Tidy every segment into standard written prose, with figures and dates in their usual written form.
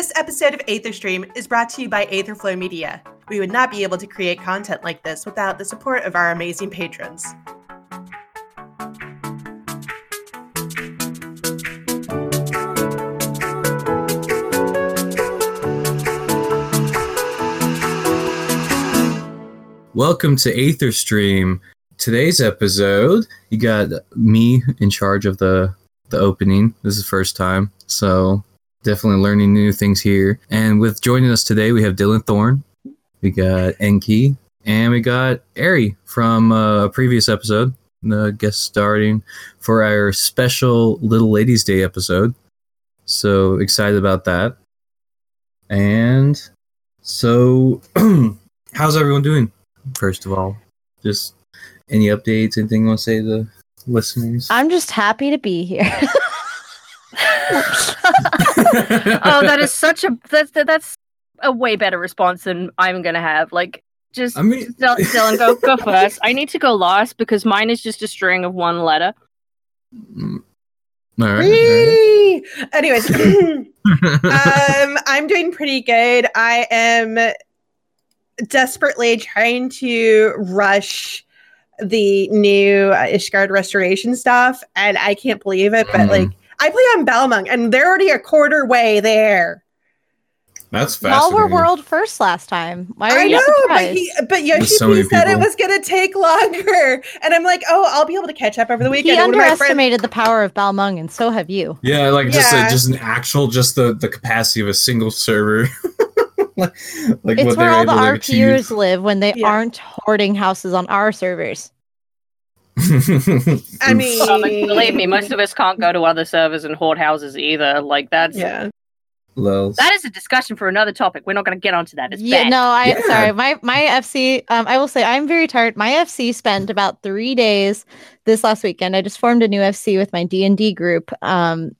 This episode of Aether Stream is brought to you by Aetherflow Media. We would not be able to create content like this without the support of our amazing patrons. Welcome to Aether Stream. Today's episode, you got me in charge of the opening. This is the first time, so definitely learning new things here. And with joining us today, we have Dylan Thorne, we got Enki, and we got Ari from a previous episode, the guest starring for our special Little Ladies Day episode. So excited about that. And so, how's everyone doing? First of all, just any updates, anything you want to say to the listeners? I'm just happy to be here. Oh, that is such a that's a way better response than I'm gonna have. Like, just Dylan, go first. I need to go last because mine is just a string of one letter. All right. Anyways, I'm doing pretty good. I am desperately trying to rush the new Ishgard restoration stuff, and I can't believe it, but like, I play on Balmung, and they're already a quarter way there. That's fascinating. Y'all were world first last time. Why are you surprised? But Yoshi P said it was going to take longer, and I'm like, oh, I'll be able to catch up over the weekend. He underestimated the power of Balmung, and so have you. Yeah, like just the capacity of a single server. Like it's where all the RPers live when they aren't hoarding houses on our servers. I mean, believe me, most of us can't go to other servers and hoard houses either. Like, that's that is a discussion for another topic. We're not going to get onto that. It's bad. Sorry. My FC. I will say I'm very tired. My FC spent about 3 days this last weekend. I just formed a new FC with my D&D group, and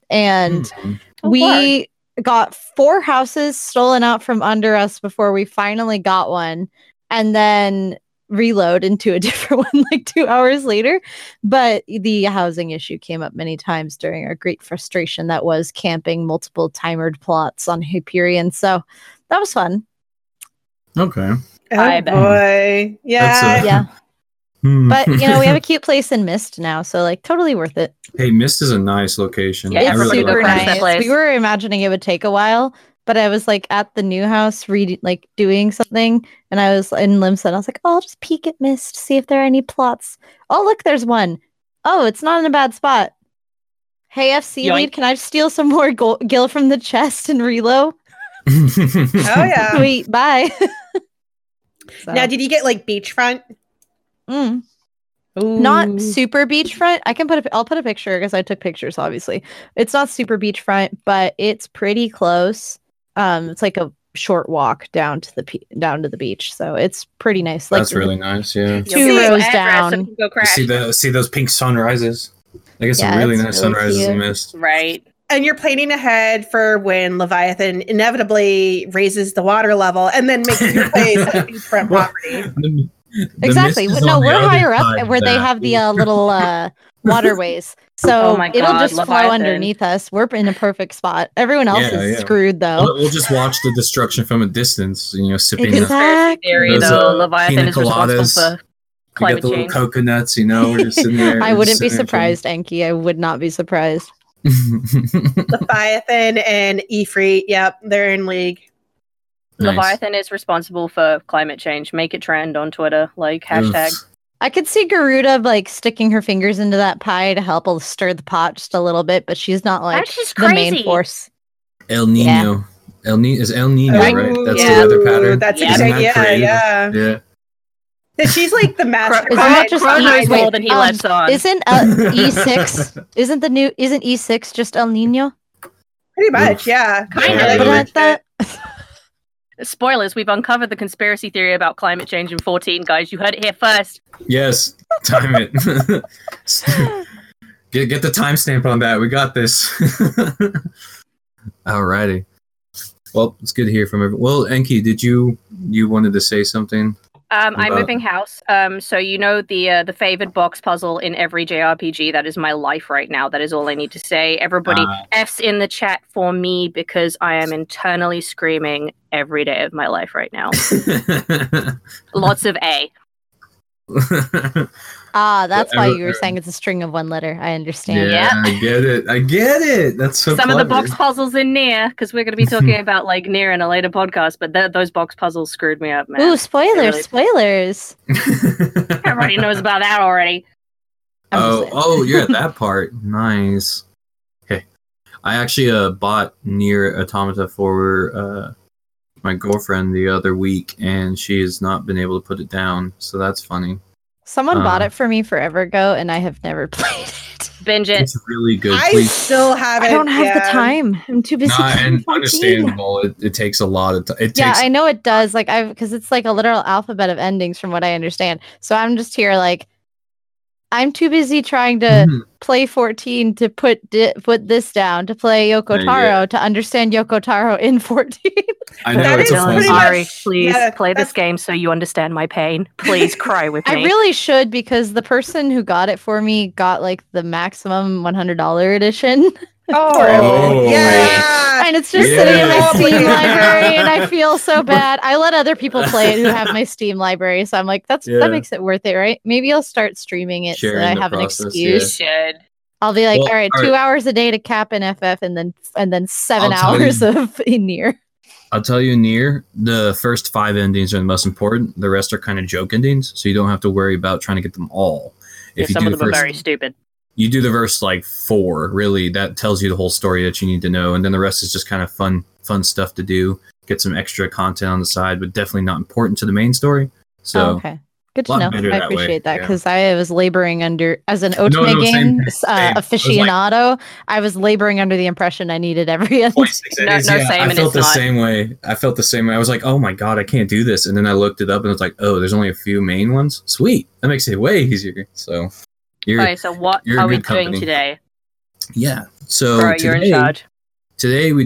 we got 4 houses stolen out from under us before we finally got one, and then reload into a different one like 2 hours later. But the housing issue came up many times during our great frustration that was camping multiple timered plots on Hyperion, so that was fun. Okay. Oh boy. Yeah. Yeah. But you know, we have a cute place in Mist now, so like totally worth it. Hey, Mist is a nice location. Yeah, it's really super nice. We were imagining it would take a while, but I was like at the new house reading, like doing something, and I was in Limsa, and I was like, oh, I'll just peek at Mist, see if there are any plots. Oh, look, there's one. Oh, it's not in a bad spot. Hey, FC lead, can I steal some more gil from the chest and reload? Oh yeah. Sweet, bye. So. Now, did you get like beachfront? Mm. Not super beachfront. I'll put a picture because I took pictures. Obviously, it's not super beachfront, but it's pretty close. It's like a short walk down to the beach, so it's pretty nice. Like, that's really nice. Yeah, 2 rows down. See those pink sunrises. I guess some really nice sunrises in Mist. Right. And you're planning ahead for when Leviathan inevitably raises the water level and then makes your place a beachfront property. Exactly. No, we're higher up where they have the little waterways, so it'll just flow underneath us. We're in a perfect spot. Everyone else is screwed, though. We'll just watch the destruction from a distance. You know, sipping. Exactly. Though Leviathan is responsible for climate change. Little coconuts. You know, we're just sitting there. I wouldn't be surprised, Enki. I would not be surprised. Leviathan and Ifrit. Yep, they're in league. Nice. Leviathan is responsible for climate change. Make it trend on Twitter. Like, hashtag. Oof. I could see Garuda like sticking her fingers into that pie to help stir the pot just a little bit, but she's not like the main force. El Nino. Yeah. Is El Nino, right? That's the weather pattern. That's exactly. Yeah. She's like the master. It's not just more than he lets on. Isn't E6? Isn't E6 just El Nino? Pretty much, yeah. Kind of. Like that. Spoilers, we've uncovered the conspiracy theory about climate change in 14, guys. You heard it here first. Yes, time it. Get the timestamp on that. We got this. Alrighty. Well, it's good to hear from everyone. Well, Enki, did you wanted to say something? I'm moving house. So you know the favored box puzzle in every JRPG. That is my life right now. That is all I need to say. Everybody F's in the chat for me because I am internally screaming every day of my life right now. Lots of A. That's why you were saying it's a string of one letter. I understand. Yeah, I get it. That's so some clever. Of the box puzzles in Nier, because we're going to be talking about like Nier in a later podcast. But those box puzzles screwed me up, man. Ooh, spoilers! Everybody knows about that already. Oh, you're at that part. Nice. Okay, I actually bought Nier Automata for my girlfriend the other week, and she has not been able to put it down. So that's funny. Someone bought it for me forever ago, and I have never played it. Binge it. It's really good. I still haven't. I don't have the time. I'm too busy. And understandable. It takes a lot of time. I know it does. Like because it's like a literal alphabet of endings, from what I understand. So I'm just here, like, I'm too busy trying to play 14 to put this down, to play Yoko Taro, to understand Yoko Taro in 14. I know it's Ari, please play this game so you understand my pain. Please cry with me. I really should, because the person who got it for me got like the maximum $100 edition. Oh, yeah. And it's just sitting in my Steam library, and I feel so bad. I let other people play it who have my Steam library, so I'm like, that makes it worth it, right? Maybe I'll start streaming it so that I have an excuse. Yeah. I'll be like, all right, 2 hours a day to cap an FF, and then 7 hours of Nier. I'll tell you, Nier, the first 5 endings are the most important. The rest are kind of joke endings, so you don't have to worry about trying to get them all. Some of them are very stupid. You do the verse like 4, really. That tells you the whole story that you need to know, and then the rest is just kind of fun stuff to do. Get some extra content on the side, but definitely not important to the main story. So good to know. I appreciate that, because I was laboring under, as an Otome game aficionado, I was laboring under the impression I needed every end. I felt the same way. I was like, oh my god, I can't do this, and then I looked it up, and it's like, oh, there's only a few main ones. Sweet, that makes it way easier. So. So what are we doing today? Yeah, so you're in charge. Today we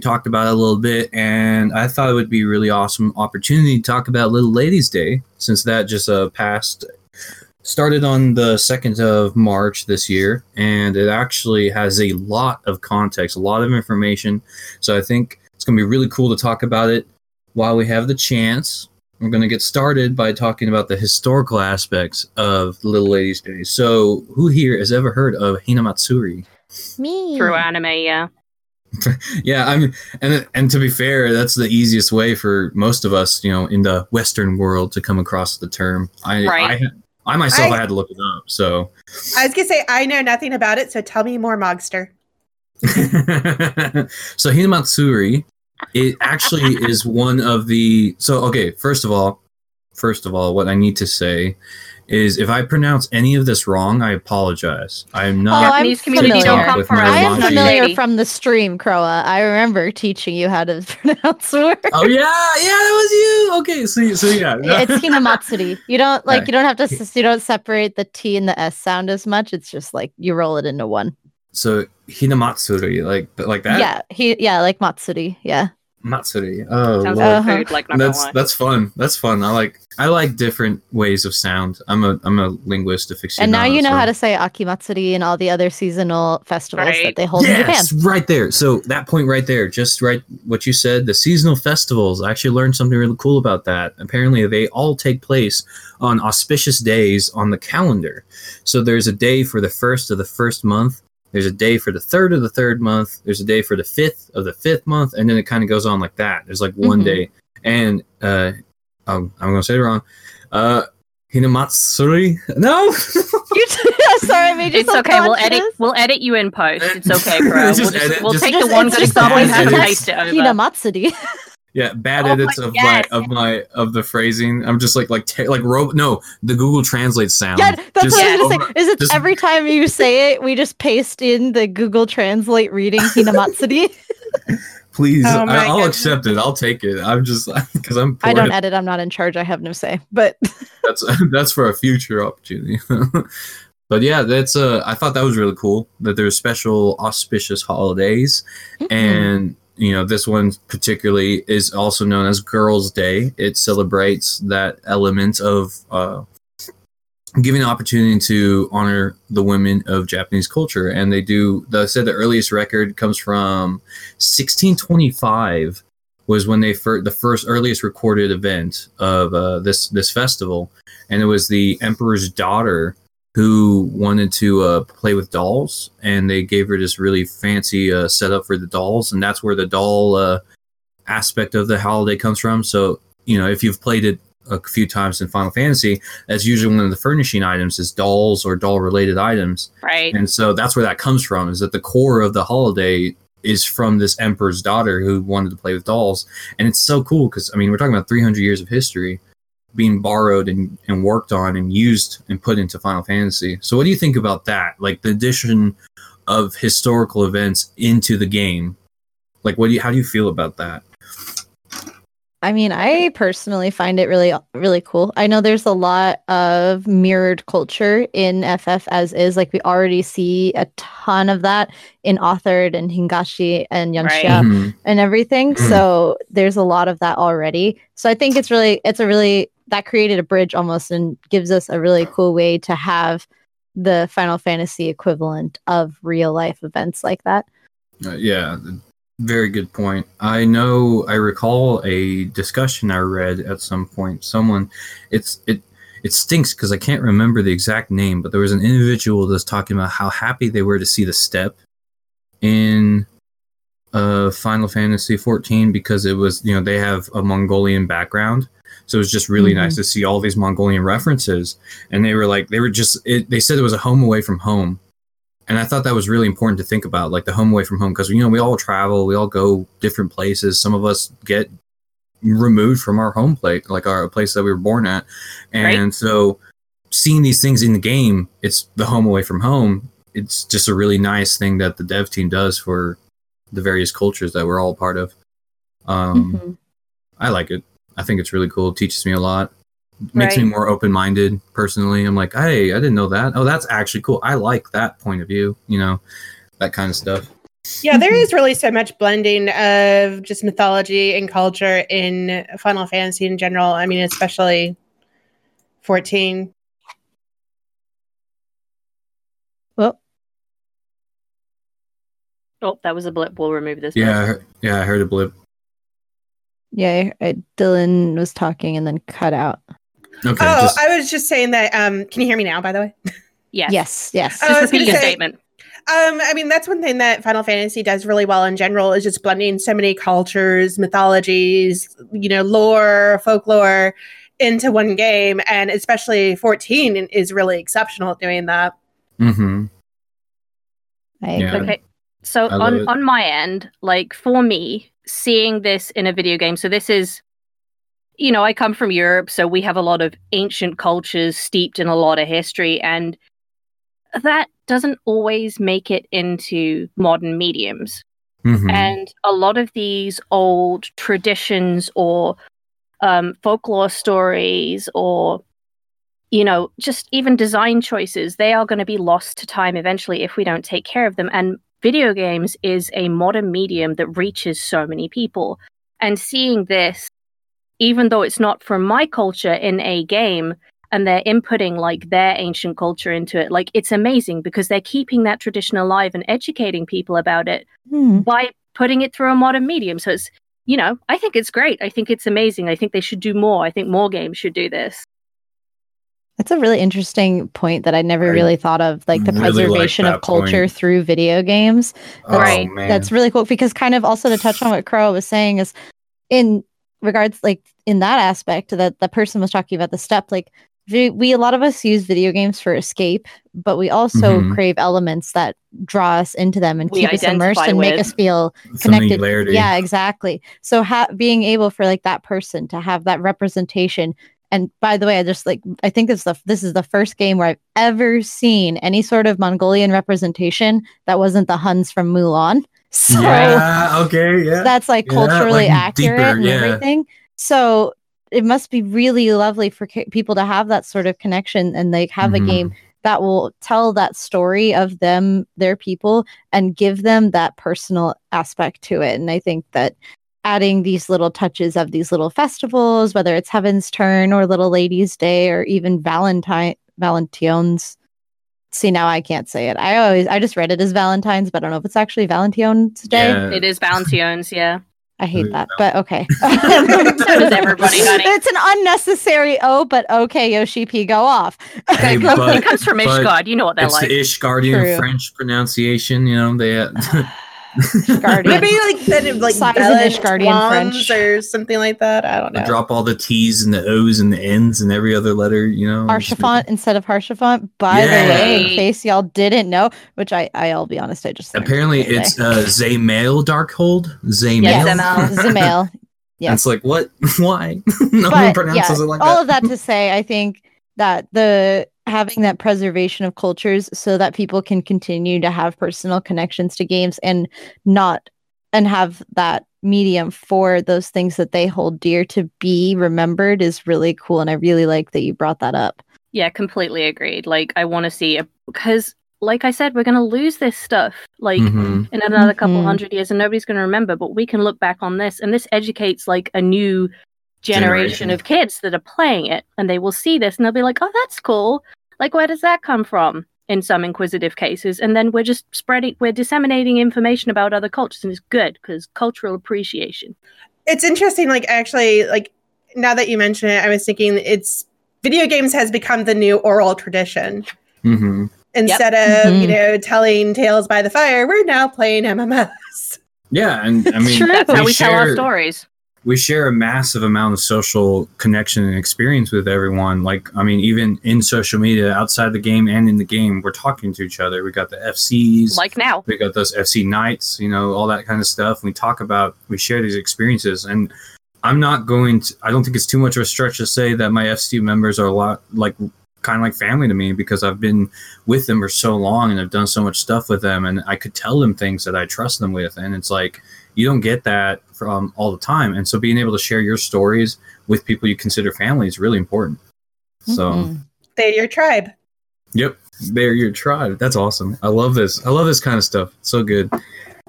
talked about it a little bit, and I thought it would be a really awesome opportunity to talk about Little Ladies Day, since that just passed. Started on the 2nd of March this year, and it actually has a lot of context, a lot of information. So I think it's going to be really cool to talk about it while we have the chance. I'm going to get started by talking about the historical aspects of Little Ladies Day. So, who here has ever heard of Hinamatsuri? Me. Through anime, yeah. Yeah, I mean, and to be fair, that's the easiest way for most of us, you know, in the Western world to come across the term. I had to look it up, so. I was going to say, I know nothing about it, so tell me more, Mogster. So, Hinamatsuri... It actually is one of the... So, okay, first of all, what I need to say is if I pronounce any of this wrong, I apologize. I'm not... Japanese community don't come from... I am familiar from the stream, Croa. I remember teaching you how to pronounce words. Oh, yeah! Yeah, that was you! Okay, so yeah. It's Hinamatsuri. You don't, like, you don't have to... You don't separate the T and the S sound as much. It's just, like, you roll it into one. So Hinamatsuri, like that. Yeah, like Matsuri. Yeah, Matsuri. Oh, sounds like food, like that's fun. That's fun. I like different ways of sound. I'm a linguist aficionado. And now you know how to say Akimatsuri and all the other seasonal festivals that they hold in Japan. Right there. So that point right there, just right what you said. The seasonal festivals. I actually learned something really cool about that. Apparently, they all take place on auspicious days on the calendar. So there's a day for the first of the first month. There's a day for the third of the third month. There's a day for the fifth of the fifth month. And then it kind of goes on like that. There's like one day. And I'm going to say it wrong. Hinamatsuri. No. Sorry, I made you. It's okay. We'll edit you in post. It's okay, bro. We'll take the one good example and have to paste it over. Hinamatsuri. Yeah, bad edits of the phrasing. I'm just the Google Translate sound. Yeah, that's just what I was saying. Is it just, every time you say it, we just paste in the Google Translate reading Hinamatsuri? Please, I'll accept it. I'll take it. I'm just because I don't edit. I'm not in charge. I have no say. But that's for a future opportunity. But yeah, that's I thought that was really cool that there's special auspicious holidays and. you know, this one particularly is also known as Girls' Day. It celebrates that element of giving an opportunity to honor the women of Japanese culture. And they do, I said the earliest record comes from 1625 was when they the first earliest recorded event of this festival. And it was the emperor's daughter who wanted to play with dolls, and they gave her this really fancy setup for the dolls. And that's where the doll aspect of the holiday comes from. So, you know, if you've played it a few times in Final Fantasy, that's usually one of the furnishing items is dolls or doll related items. Right. And so that's where that comes from, is that the core of the holiday is from this emperor's daughter who wanted to play with dolls. And it's so cool because, I mean, we're talking about 300 years of history being borrowed and worked on and used and put into Final Fantasy. So what do you think about that? Like the addition of historical events into the game. Like, how do you feel about that? I mean, I personally find it really, really cool. I know there's a lot of mirrored culture in FF as is. Like, we already see a ton of that in Authored and Hingashi and Yanshia and everything. So there's a lot of that already. So I think that created a bridge almost and gives us a really cool way to have the Final Fantasy equivalent of real life events like that. Yeah. Very good point. I recall a discussion I read at some point. It stinks because I can't remember the exact name, but there was an individual that's talking about how happy they were to see the step in Final Fantasy 14 because it was, you know, they have a Mongolian background. So it was just really nice to see all these Mongolian references. And they were like, they said it was a home away from home. And I thought that was really important to think about, like the home away from home, because, you know, we all travel, we all go different places. Some of us get removed from our home place, like our place that we were born at. And so seeing these things in the game, it's the home away from home. It's just a really nice thing that the dev team does for the various cultures that we're all part of. I like it. I think it's really cool. It teaches me a lot. Makes me more open-minded personally. I'm like, hey, I didn't know that. Oh, that's actually cool. I like that point of view, you know, that kind of stuff. Yeah, there is really so much blending of just mythology and culture in Final Fantasy in general. I mean, especially 14. Well. Oh, that was a blip. We'll remove this. Yeah, I heard a blip. Yeah, Dylan was talking and then cut out. Okay. Oh, I was just saying that. Can you hear me now? By the way. Yes. Just repeating a statement. I mean, that's one thing that Final Fantasy does really well in general is just blending so many cultures, mythologies, you know, lore, folklore, into one game, and especially 14 is really exceptional at doing that. Okay. So on my end, like for me, seeing this in a video game. So this is, you know, I come from Europe, so we have a lot of ancient cultures steeped in a lot of history, and that doesn't always make it into modern mediums. And a lot of these old traditions or folklore stories or, you know, just even design choices, they are going to be lost to time eventually if we don't take care of them. And video games is a modern medium that reaches so many people. And seeing this, even though it's not from my culture in a game, and they're inputting like their ancient culture into it, like it's amazing because they're keeping that tradition alive and educating people about it by putting it through a modern medium. So it's, you know, I think it's great. I think it's amazing. I think they should do more. I think more games should do this. That's a really interesting point that I never really thought of, like the preservation of culture through video games. That's really cool because kind of also to touch on what Crow was saying is in regards, like in that aspect that the person was talking about the step, like we a lot of us use video games for escape, but we also crave elements that draw us into them and keep us immersed and make us feel connected. Yeah, exactly. So being able for like that person to have that representation. And by the way, I think this is the first game where I've ever seen any sort of Mongolian representation that wasn't the Huns from Mulan. So that's like culturally accurate deeper, and everything. So it must be really lovely for people to have that sort of connection and like have a game that will tell that story of them, their people, and give them that personal aspect to it. And I think that adding these little touches of these little festivals, whether it's Heaven's Turn or Little Ladies' Day or even Valentine's. See, now I can't say it. I just read it as Valentine's, but I don't know if it's actually Valentine's Day. Yeah. It is Valentine's, yeah. I hate that, but okay. Everybody, honey. It's an unnecessary O, but okay, Yoshi P, go off. Hey, but, it comes from Ishgard. You know what that's like. It's the Ishgardian French pronunciation. You know, they... Maybe like that, like Ishgardian French or something like that. I don't know. Drop all the T's and the O's and the N's and every other letter, you know. Harshafont instead of Harshafont. By the way, in case y'all didn't know, which I'll be honest, I just apparently it's Zaymail Darkhold. Zaymail. Yeah, Zaymail. Yeah. It's like what? Why? No one pronounces it like that. All of that to say, I think that having that preservation of cultures so that people can continue to have personal connections to games and have that medium for those things that they hold dear to be remembered is really cool. And I really like that you brought that up. Yeah, completely agreed. Like, I want to see because like I said, we're going to lose this stuff like in another couple hundred years and nobody's going to remember, but we can look back on this and this educates like a new generation of kids that are playing it and they will see this and they'll be like, oh, that's cool. Like, where does that come from? In some inquisitive cases. And then we're just we're disseminating information about other cultures, and it's good because cultural appreciation. It's interesting, like, actually, like, now that you mention it, I was thinking video games has become the new oral tradition. Mm-hmm. Instead of, you know, telling tales by the fire, we're now playing MMOs. Yeah, and I mean... That's how we tell our stories. We share a massive amount of social connection and experience with everyone. Like, I mean, even in social media, outside the game and in the game, we're talking to each other. We got the FCs. Like now. We got those FC nights, you know, all that kind of stuff. We talk about, we share these experiences. And I'm not going to, I don't think it's too much of a stretch to say that my FC members are a lot like, kind of like family to me because I've been with them for so long and I've done so much stuff with them. And I could tell them things that I trust them with. And it's like, you don't get that from all the time. And so being able to share your stories with people you consider family is really important. So they're your tribe. Yep. They're your tribe. That's awesome. I love this. I love this kind of stuff. It's so good.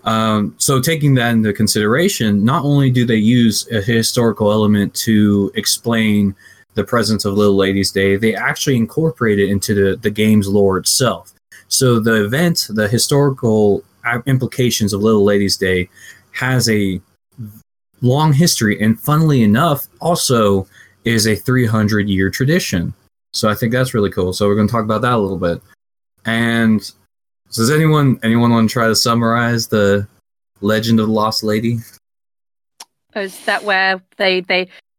So taking that into consideration, not only do they use a historical element to explain the presence of Little Ladies' Day, they actually incorporate it into the game's lore itself. So the event, the historical implications of Little Ladies' Day has a long history, and funnily enough, also is a 300-year tradition. So I think that's really cool. So we're going to talk about that a little bit. And so does anyone want to try to summarize the Legend of the Lost Lady? Is that where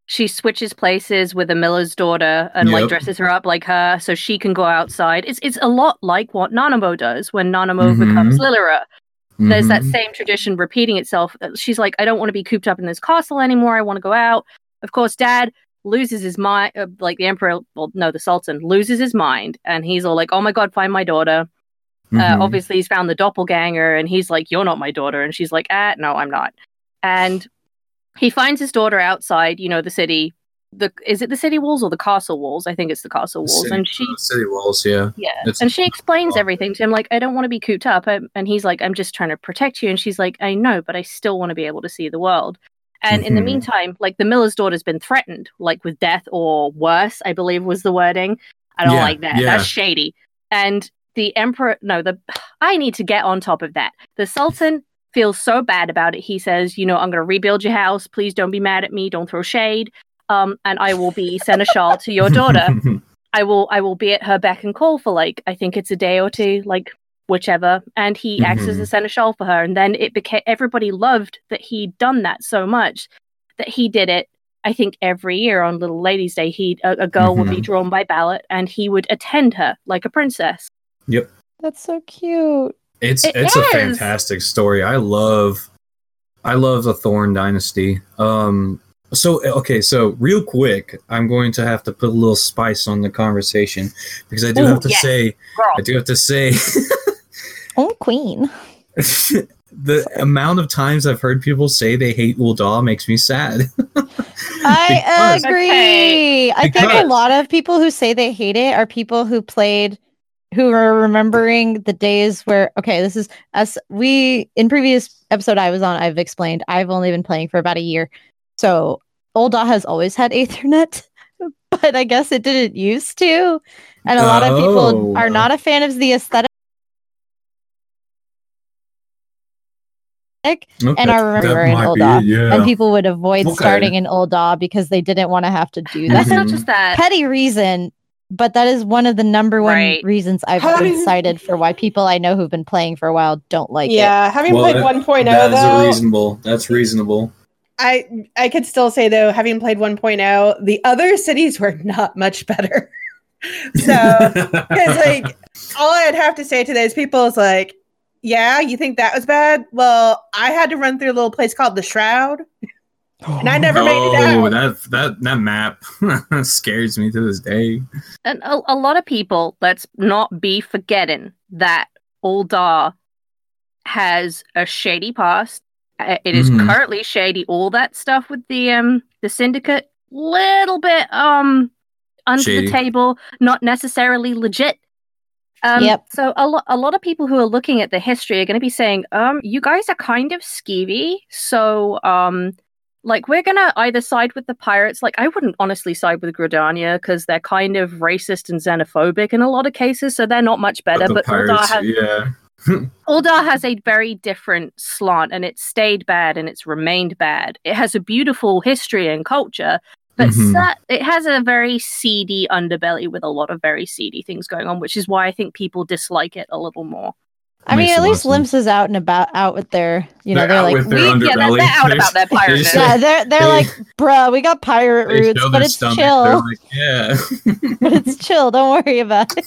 she switches places with a miller's daughter and like dresses her up like her so she can go outside? It's a lot like what Nanamo does when Nanamo becomes Lilira. There's that same tradition repeating itself. She's like, I don't want to be cooped up in this castle anymore. I want to go out. Of course, Dad loses his mind, like the Emperor, well, no, the Sultan loses his mind. And he's all like, oh my God, find my daughter. Obviously, he's found the doppelganger and he's like, you're not my daughter. And she's like, no, I'm not. And he finds his daughter outside, you know, the city. Is it the city walls or the castle walls? I think it's the castle walls. City walls, yeah. Yeah. And she explains everything to him, like, I don't want to be cooped up. And he's like, I'm just trying to protect you. And she's like, I know, but I still want to be able to see the world. And in the meantime, like, the miller's daughter's been threatened, like, with death or worse, I believe was the wording. I don't like that. Yeah. That's shady. And the emperor, I need to get on top of that. The Sultan feels so bad about it. He says, you know, I'm going to rebuild your house. Please don't be mad at me. Don't throw shade. And I will be seneschal to your daughter. I will be at her beck and call for, like, I think it's a day or two, like, whichever. And he acts as a seneschal for her. And then it became, everybody loved that he'd done that so much that he did it. I think every year on Little Ladies' Day, a girl would be drawn by ballot and he would attend her like a princess. Yep. That's so cute. It's a fantastic story. I love the Thorn Dynasty. So real quick, I'm going to have to put a little spice on the conversation because I do say, girl. I do have to say, oh, queen. The amount of times I've heard people say they hate Ul'dah makes me sad. I agree. I think a lot of people who say they hate it are people who played who are remembering the days where, okay, this is us. We, in previous episode I was on, I've explained, I've only been playing for about a year. So Ul'dah has always had Aethernet, but I guess it didn't used to. And a lot of people are not a fan of the aesthetic. Okay, and I remember in Ul'dah, and people would avoid starting in Ul'dah because they didn't want to have to do that. That's not just that petty reason, but that is one of the number one reasons I've cited for why people I know who've been playing for a while don't like it. Yeah, having played 1.0 though, that's reasonable. I could still say though, having played 1.0, the other cities were not much better. So, because like all I'd have to say to those people is like, yeah, you think that was bad? Well, I had to run through a little place called the Shroud, and I never made it out. That map scares me to this day. And a lot of people, let's not be forgetting that Ul'dah has a shady past. It is currently shady. All that stuff with the Syndicate, little bit under shady. The table, not necessarily legit. So a lot of people who are looking at the history are going to be saying, you guys are kind of skeevy. So, like, we're going to either side with the pirates. Like, I wouldn't honestly side with Gridania because they're kind of racist and xenophobic in a lot of cases. So they're not much better. But Ul'dah has, Ul'dah has a very different slant, and it's stayed bad and it's remained bad. It has a beautiful history and culture. But it has a very seedy underbelly with a lot of very seedy things going on, which is why I think people dislike it a little more. I mean, at least Limsa's out and about, out with their, you know, they're like, they're out about their pirate. Yeah, they're like, bruh, we got pirate roots, but it's chill. Like, yeah, but it's chill. Don't worry about it.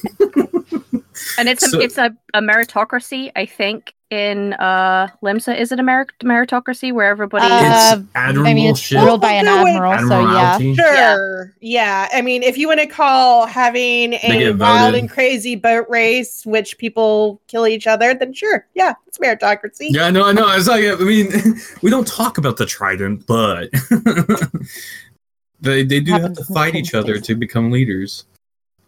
And it's a meritocracy, I think. In Limsa, is it a meritocracy where everybody is admirable? I mean, it's ruled by an admiral, so yeah. Sure. Yeah. I mean, if you want to call having a wild and crazy boat race, which people kill each other, then sure. Yeah, it's meritocracy. Yeah, I know. I was like, I mean, we don't talk about the Trident, but they do have to fight each other to become leaders.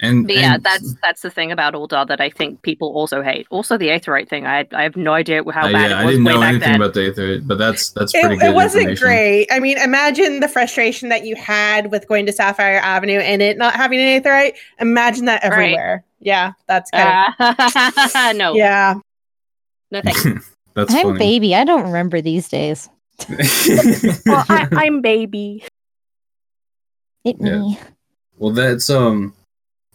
But yeah, that's the thing about Ul'dah that I think people also hate. Also, the Aetherite thing. I have no idea how bad it was. I didn't know anything about the Aetherite, but that's pretty good. It wasn't great. I mean, imagine the frustration that you had with going to Sapphire Avenue and it not having an Aetherite. Imagine that everywhere. Right. Yeah, that's kind of... No. Yeah. No thanks. I'm baby. I don't remember these days. Well, I'm baby. Hit me. Well,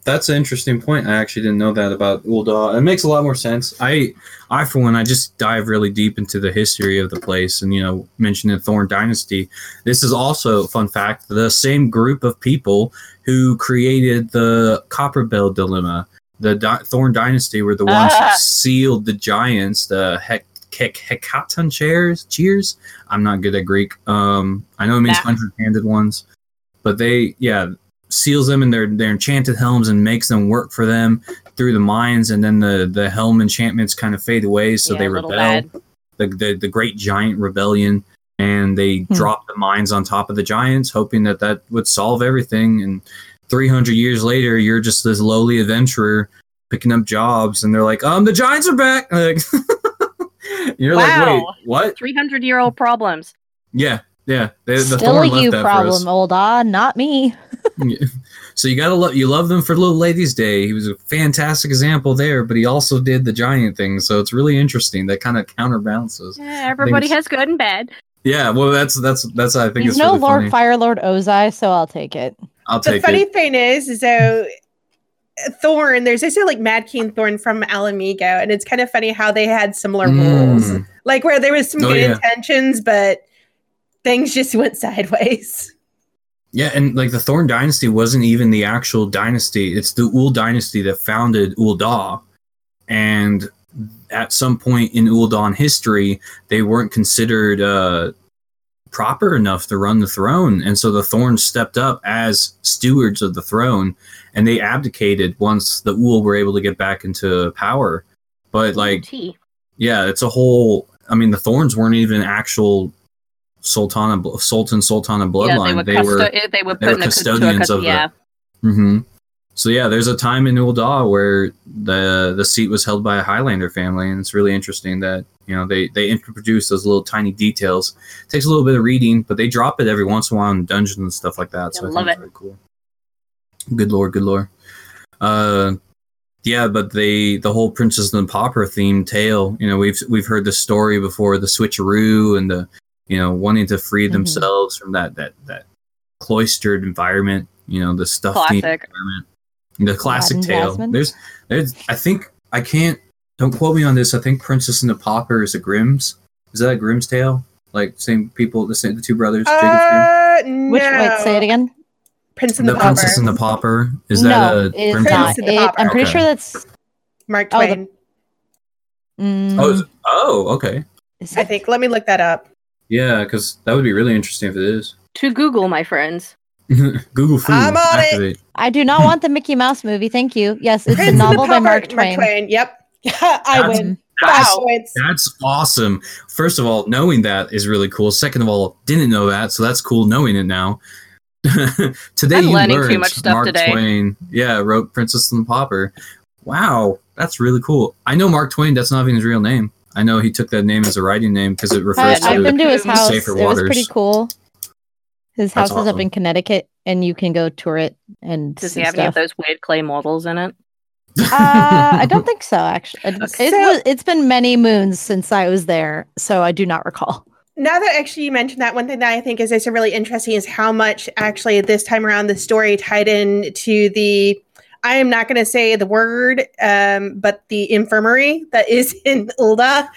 that's an interesting point. I actually didn't know that about Ul'dah. It makes a lot more sense. I for one, I just dive really deep into the history of the place and, you know, mentioned the Thorn Dynasty. This is also, fun fact, the same group of people who created the Copperbell Dilemma. The Thorn Dynasty were the ones who sealed the giants, the Hecaton Cheers. I'm not good at Greek. I know it means 100-handed ones. But they, seals them in their enchanted helms and makes them work for them through the mines, and then the helm enchantments kind of fade away, so they rebel. The Great Giant Rebellion, and they drop the mines on top of the giants, hoping that would solve everything. And 300 years later, you're just this lowly adventurer picking up jobs, and they're like, the giants are back. Like, you're like, wait, what? 300-year-old problems. Yeah, still a you problem, Ul'dah, not me. So you gotta love them for Little Ladies' Day. He was a fantastic example there, but he also did the giant thing, so it's really interesting. That kind of counterbalances. Yeah, everybody has good and bad. Yeah, well, that's I think. He's no really Lord Fire Lord Ozai, so I'll take it. The funny thing is though, Thorn. There's also like Mad King Thorn from Alamigo, and it's kind of funny how they had similar rules, like where there was some good intentions, but things just went sideways. Yeah, and like the Thorn Dynasty wasn't even the actual dynasty. It's the Ul Dynasty that founded Ul'dah. And at some point in Ul'dah history, they weren't considered proper enough to run the throne. And so the Thorns stepped up as stewards of the throne, and they abdicated once the Ul were able to get back into power. But like, it's a whole... I mean, the Thorns weren't even actual... Sultana bloodline. They were custodians of it. So yeah, there's a time in Ul'dah where the seat was held by a Highlander family, and it's really interesting that, you know, they introduce those little tiny details. It takes a little bit of reading, but they drop it every once in a while in dungeons and stuff like that. So I love it. It's really cool. Good lore, good lore. Yeah, but the whole Princess and the Pauper themed tale, you know, we've heard the story before, the switcheroo and the, you know, wanting to free themselves from that cloistered environment, you know, the stuffy environment. The classic tale. There's I think don't quote me on this, I think Princess and the Pauper is a Grimm's. Is that a Grimm's tale? Like same people, the two brothers, Jacob's Grimm? Wait, say it again. Prince and the Pauper. Princess and the Pauper. Is that a Grimm's tale? I'm pretty sure that's Mark Twain. Okay. I think let me look that up. Yeah, because that would be really interesting if it is. To Google, my friends. Google food. I'm on it. I do not want the Mickey Mouse movie. Thank you. Yes, it's a novel by Mark Twain. Yep. I win. Wow. That's awesome. First of all, knowing that is really cool. Second of all, didn't know that, so that's cool knowing it now. Today I'm learning too much stuff today. Mark Twain, wrote Princess and the Pauper. Wow, that's really cool. I know Mark Twain, that's not even his real name. I know he took that name as a writing name because it refers to I've been to his house. Safer waters. It was pretty cool. His house is up in Connecticut, and you can go tour it. And does he have any of those weird clay models in it? I don't think so, actually. It's been many moons since I was there, so I do not recall. Now that actually you mentioned that, one thing that I think is really interesting is how much actually this time around the story tied in to the, I am not going to say the word, but the infirmary that is in Ul'dah.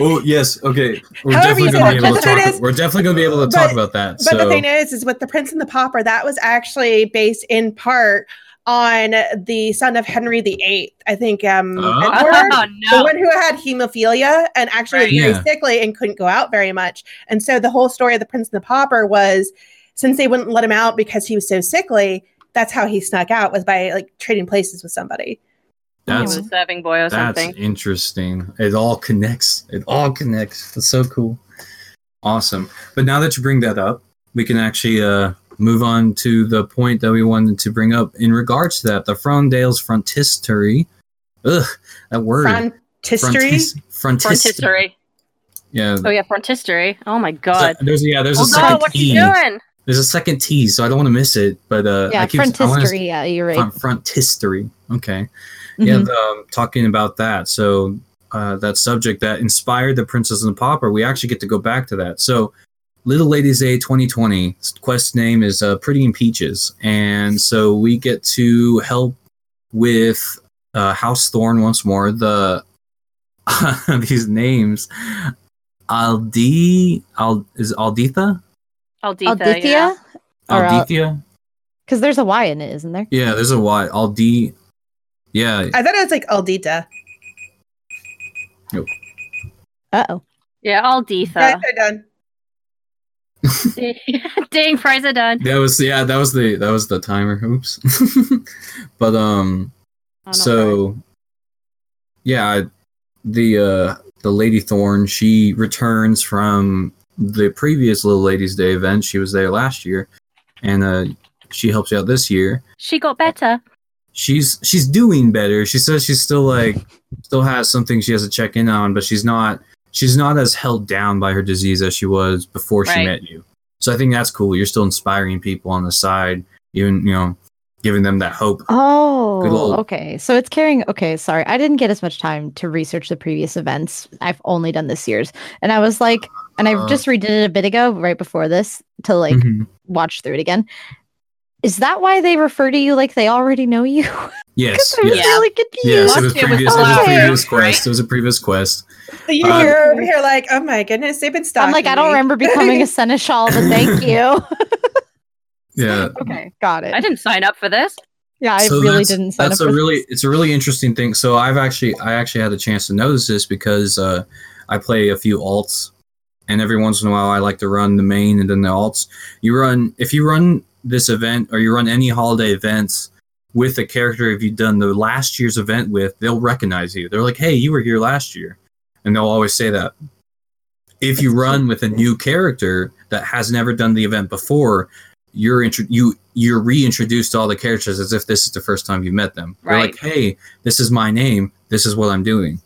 Oh yes, okay. We're definitely going to be able to talk about that. But the thing is with the Prince and the Pauper, that was actually based in part on the son of Henry VIII. I think Edward, the one who had hemophilia and actually was very sickly and couldn't go out very much. And so the whole story of the Prince and the Pauper was, since they wouldn't let him out because he was so sickly, that's how he snuck out, was by like trading places with somebody. That's a serving boy or something. That's interesting. It all connects. That's so cool. Awesome. But now that you bring that up, we can actually move on to the point that we wanted to bring up in regards to that. The Frondale's Frontistery. Ugh, that word. Frontistery. Yeah. Oh yeah, Frontistery. Oh my god. There's a second T. What are you doing? There's a second T, so I don't want to miss it. But Frontistery. Yeah, you're right. Frontistery. Okay. Yeah, talking about that. So that subject that inspired the Princess and the Pauper, we actually get to go back to that. So Little Ladies Day 2020, quest name is Pretty in Peaches. And so we get to help with House Thorn once more. The these names. Alditha? Alditha, yeah. Alditha? Because there's a Y in it, isn't there? Yeah, there's a Y. Alditha. Yeah. I thought it was like Alditha. Nope. Uh-oh. Yeah, Alditha. Yeah, they're done. Dang, fries are done. That was the timer. Oops. But the Lady Thorn, she returns from the previous Little Ladies Day event. She was there last year, and she helps you out this year. She got better. She's doing better. She says she's still has something she has to check in on, but she's not as held down by her disease as she was before she met you. So I think that's cool. You're still inspiring people on the side, even, you know, giving them that hope. Oh, okay. So it's carrying. Okay, sorry, I didn't get as much time to research the previous events. I've only done this year's, and I was like, and I just redid it a bit ago, right before this, to watch through it again. Is that why they refer to you like they already know you? Yes. Really confused. Yes, it was a previous quest. You're over here like, oh my goodness, they've been stalking me. I don't remember becoming a seneschal, but thank you. Yeah. Okay, got it. I didn't sign up for this. Yeah, It's a really interesting thing. So I actually had a chance to notice this because I play a few alts, and every once in a while I like to run the main and then the alts. If you run this event, or you run any holiday events with a character, if you've done the last year's event with, they'll recognize you. They're like, hey, you were here last year. And they'll always say that. If you run with a new character that has never done the event before, you're reintroduced to all the characters as if this is the first time you met them. Right. You're like, hey, this is my name. This is what I'm doing.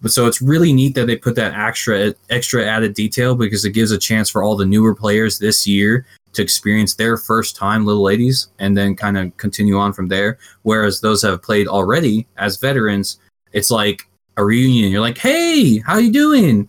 But so it's really neat that they put that extra added detail, because it gives a chance for all the newer players this year to experience their first time Little Ladies and then kind of continue on from there. Whereas those that have played already as veterans, it's like a reunion. You're like, hey, how you doing?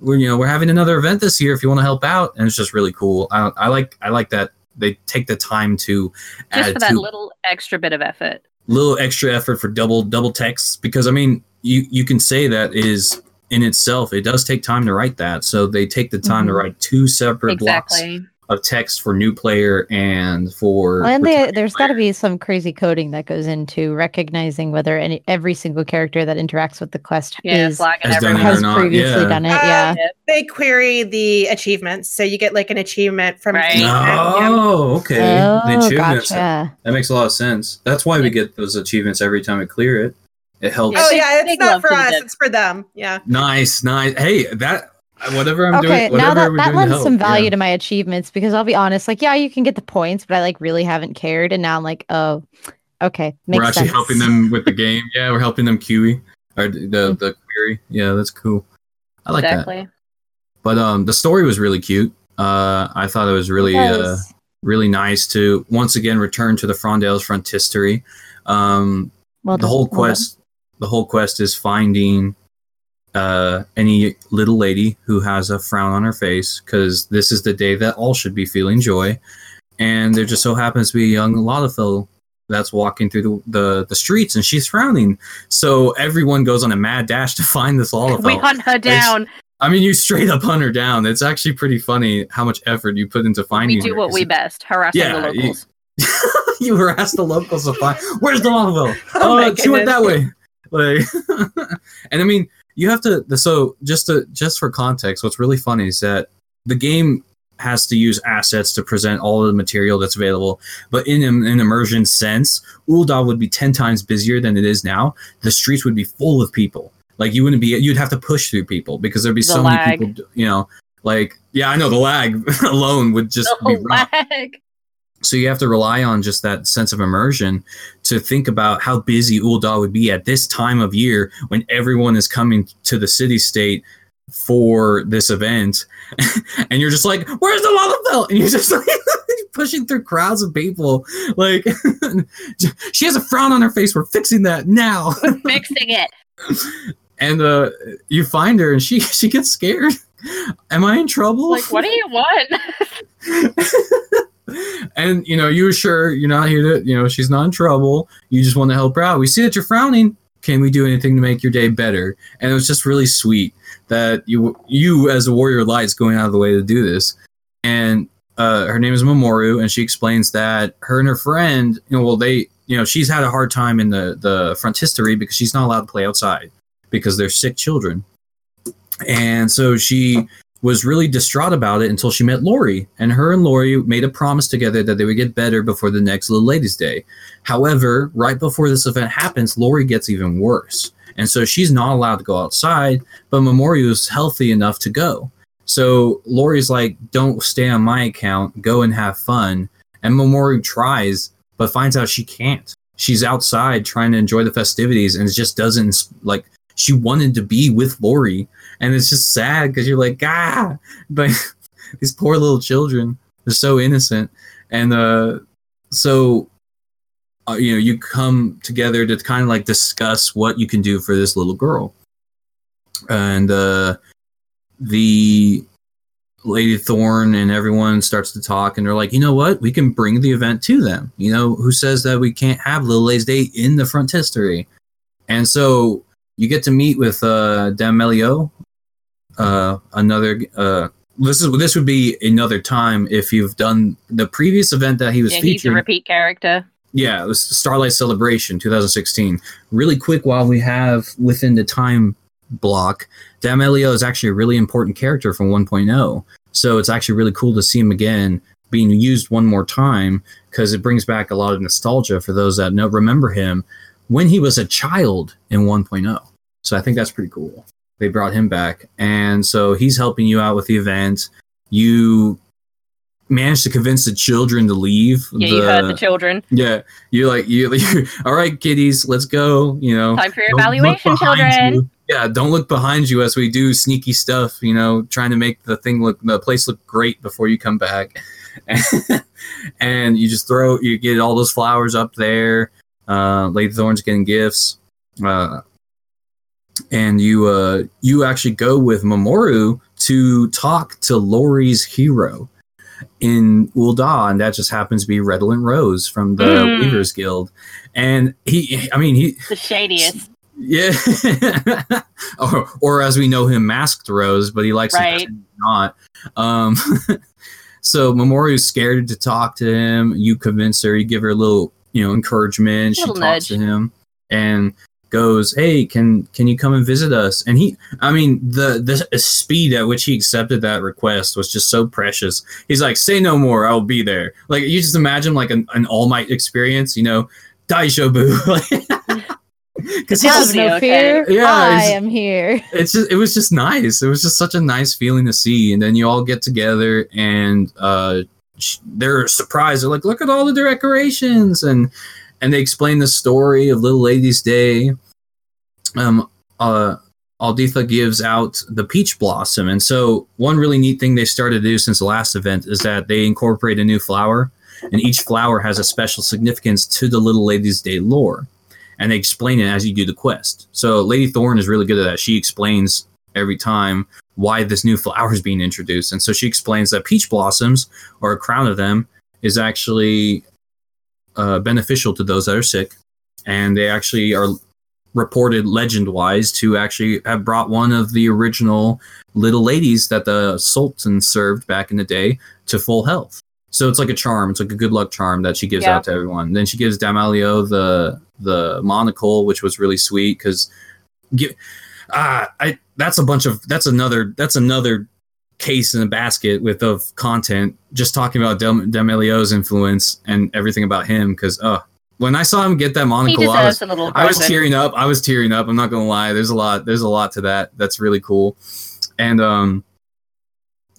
We're having another event this year if you want to help out. And it's just really cool. I like that they take the time to just add for that little extra bit of effort. Little extra effort for double texts, because I mean you can say that it is in itself, it does take time to write that. So they take the time to write two separate blocks of text for new player and for... Well, and there's got to be some crazy coding that goes into recognizing whether every single character that interacts with the quest has previously done it. Yeah, they query the achievements, so you get like an achievement from... Right. Oh, okay. Oh, the gotcha. That makes a lot of sense. That's why we get those achievements every time we clear it. It helps. Oh, yeah, it's not for us. It's for them. Yeah. Nice. Hey, that... Whatever I'm doing, whatever now that lends some value to my achievements, because I'll be honest, like, yeah, you can get the points, but I like really haven't cared, and now I'm like, oh, okay, makes sense. We're actually helping them with the game. Yeah, we're helping them QE or the query. Yeah, that's cool. I like that. But the story was really cute. I thought it was really nice to once again return to the Frondale's Front history. The whole quest is finding any little lady who has a frown on her face, because this is the day that all should be feeling joy, and there just so happens to be a young Lollifil that's walking through the streets, and she's frowning. So everyone goes on a mad dash to find this Lollifil. We hunt her down. You straight up hunt her down. It's actually pretty funny how much effort you put into finding her. We do what we best, harassing the locals. You harass the locals to find. Where's the Lollifil? Oh, she went that way. And you have to, so just for context, what's really funny is that the game has to use assets to present all of the material that's available. But in an immersion sense, Ul'dah would be 10 times busier than it is now. The streets would be full of people. Like you'd have to push through people, because there'd be so many people, I know the lag alone would just be rough. So you have to rely on just that sense of immersion to think about how busy Ul'dah would be at this time of year when everyone is coming to the city-state for this event. And you're just like, where's the Lollifil? And you're just like pushing through crowds of people. Like, she has a frown on her face. We're fixing that now. We're fixing it. And you find her, and she gets scared. Am I in trouble? Like, what do you want? And, you assure you're not here to, she's not in trouble. You just want to help her out. We see that you're frowning. Can we do anything to make your day better? And it was just really sweet that you as a warrior of light going out of the way to do this. And her name is Mamoru, and she explains that her and her friend, she's had a hard time in the frontistery because she's not allowed to play outside because they're sick children. And so she was really distraught about it until she met Lori. And her and Lori made a promise together that they would get better before the next Little Ladies Day. However, right before this event happens, Lori gets even worse. And so she's not allowed to go outside, but Mamoru is healthy enough to go. So Lori's like, don't stay on my account, go and have fun. And Mamoru tries, but finds out she can't. She's outside trying to enjoy the festivities, and it just doesn't, like, she wanted to be with Lori. And it's just sad because you're like, but these poor little children, they're so innocent. And you come together to kind of like discuss what you can do for this little girl. And the Lady Thorn and everyone starts to talk, and they're like, you know what? We can bring the event to them. Who says that we can't have Little Ladies Day in the frontistery? And so you get to meet with Demelio. This would be another time if you've done the previous event that he was featuring. He's a repeat character. Yeah, it was Starlight Celebration 2016. Really quick, while we have within the time block, Demelio is actually a really important character from 1.0. So it's actually really cool to see him again being used one more time, because it brings back a lot of nostalgia for those that remember him when he was a child in 1.0. So I think that's pretty cool. They brought him back. And so he's helping you out with the event. You managed to convince the children to leave. Yeah, you heard the children. Yeah, you're like, all right, kiddies, let's go. You know, time for your evaluation, children. You. Yeah, don't look behind you as we do sneaky stuff. You know, trying to make the place look great before you come back, and you get all those flowers up there. Lady Thorne's getting gifts, and you actually go with Mamoru to talk to Lori's hero in Ul'dah, and that just happens to be Redolent Rose from the Weavers Guild, and he's the shadiest. Yeah, or as we know him, Masked Rose, but he likes right. to not. So Mamoru's scared to talk to him. You convince her. You give her a little. You know, encouragement. She talks to him and goes, "Hey, can you come and visit us?" And the speed at which he accepted that request was just so precious. He's like, "Say no more, I'll be there." Like you just imagine like an All Might experience, you know, Daishobu. Because he has no fear. Yeah, I am here. It was just nice. It was just such a nice feeling to see. And then you all get together and they're surprised. They're like, look at all the decorations, and they explain the story of Little Lady's Day. Alditha gives out the peach blossom, and so one really neat thing they started to do since the last event is that they incorporate a new flower, and each flower has a special significance to the Little Lady's Day lore, and they explain it as you do the quest. So Lady Thorn is really good at that. She explains every time why this new flower is being introduced. And so she explains that peach blossoms, or a crown of them, is actually beneficial to those that are sick. And they actually are reported legend-wise to actually have brought one of the original little ladies that the Sultan served back in the day to full health. So it's like a charm. It's like a good luck charm that she gives out to everyone. And then she gives Demelio the monocle, which was really sweet because... That's another case in a basket of content. Just talking about Demelio's influence and everything about him, because when I saw him get that monocle, I was tearing up. I'm not gonna lie. There's a lot to that. That's really cool. And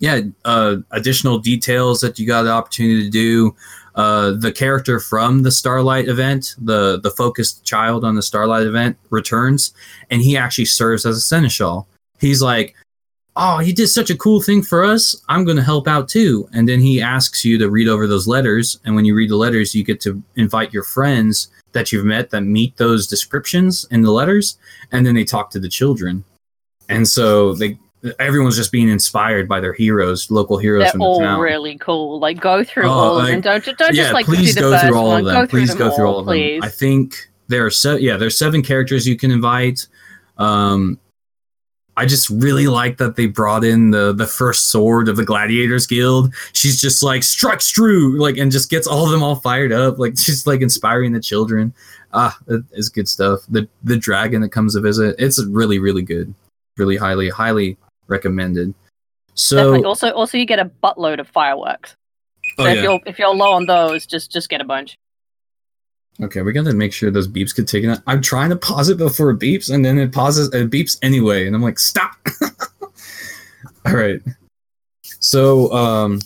additional details that you got the opportunity to do. The character from the Starlight event, the focused child on the Starlight event, returns, and he actually serves as a seneschal. He's like, "Oh, he did such a cool thing for us. I'm going to help out too." And then he asks you to read over those letters, and when you read the letters, you get to invite your friends that you've met that meet those descriptions in the letters, and then they talk to the children. And so everyone's just being inspired by their heroes, local heroes from the town. They're all really cool. Like, go through all of them. Don't just do the first one. Please go through all of them. I think there's 7 characters you can invite. I just really like that they brought in the first sword of the Gladiators Guild. She's just like, strikes true, like, and just gets all of them all fired up. Like, she's like inspiring the children. It's good stuff. The dragon that comes to visit. It's really, really good. Really highly recommended. So definitely. Also you get a buttload of fireworks. If you're low on those, just get a bunch. Okay, we gotta make sure those beeps get taken out. I'm trying to pause it before it beeps, and then it pauses and it beeps anyway, and I'm like, stop. All right. So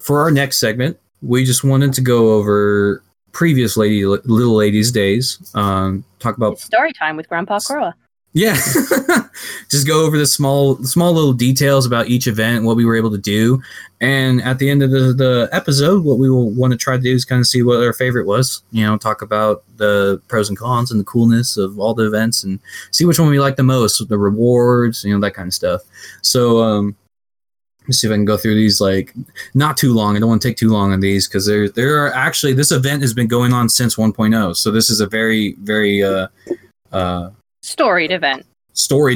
for our next segment, we just wanted to go over previous Little Ladies Days. Talk about it's story time with Grandpa Croa. Yeah, just go over the small little details about each event, what we were able to do, and at the end of the episode, what we will want to try to do is kind of see what our favorite was. You know, talk about the pros and cons and the coolness of all the events, and see which one we like the most, the rewards, you know, that kind of stuff. So, let's see if I can go through these like not too long. I don't want to take too long on these because there are actually this event has been going on since 1.0, so this is a very very storied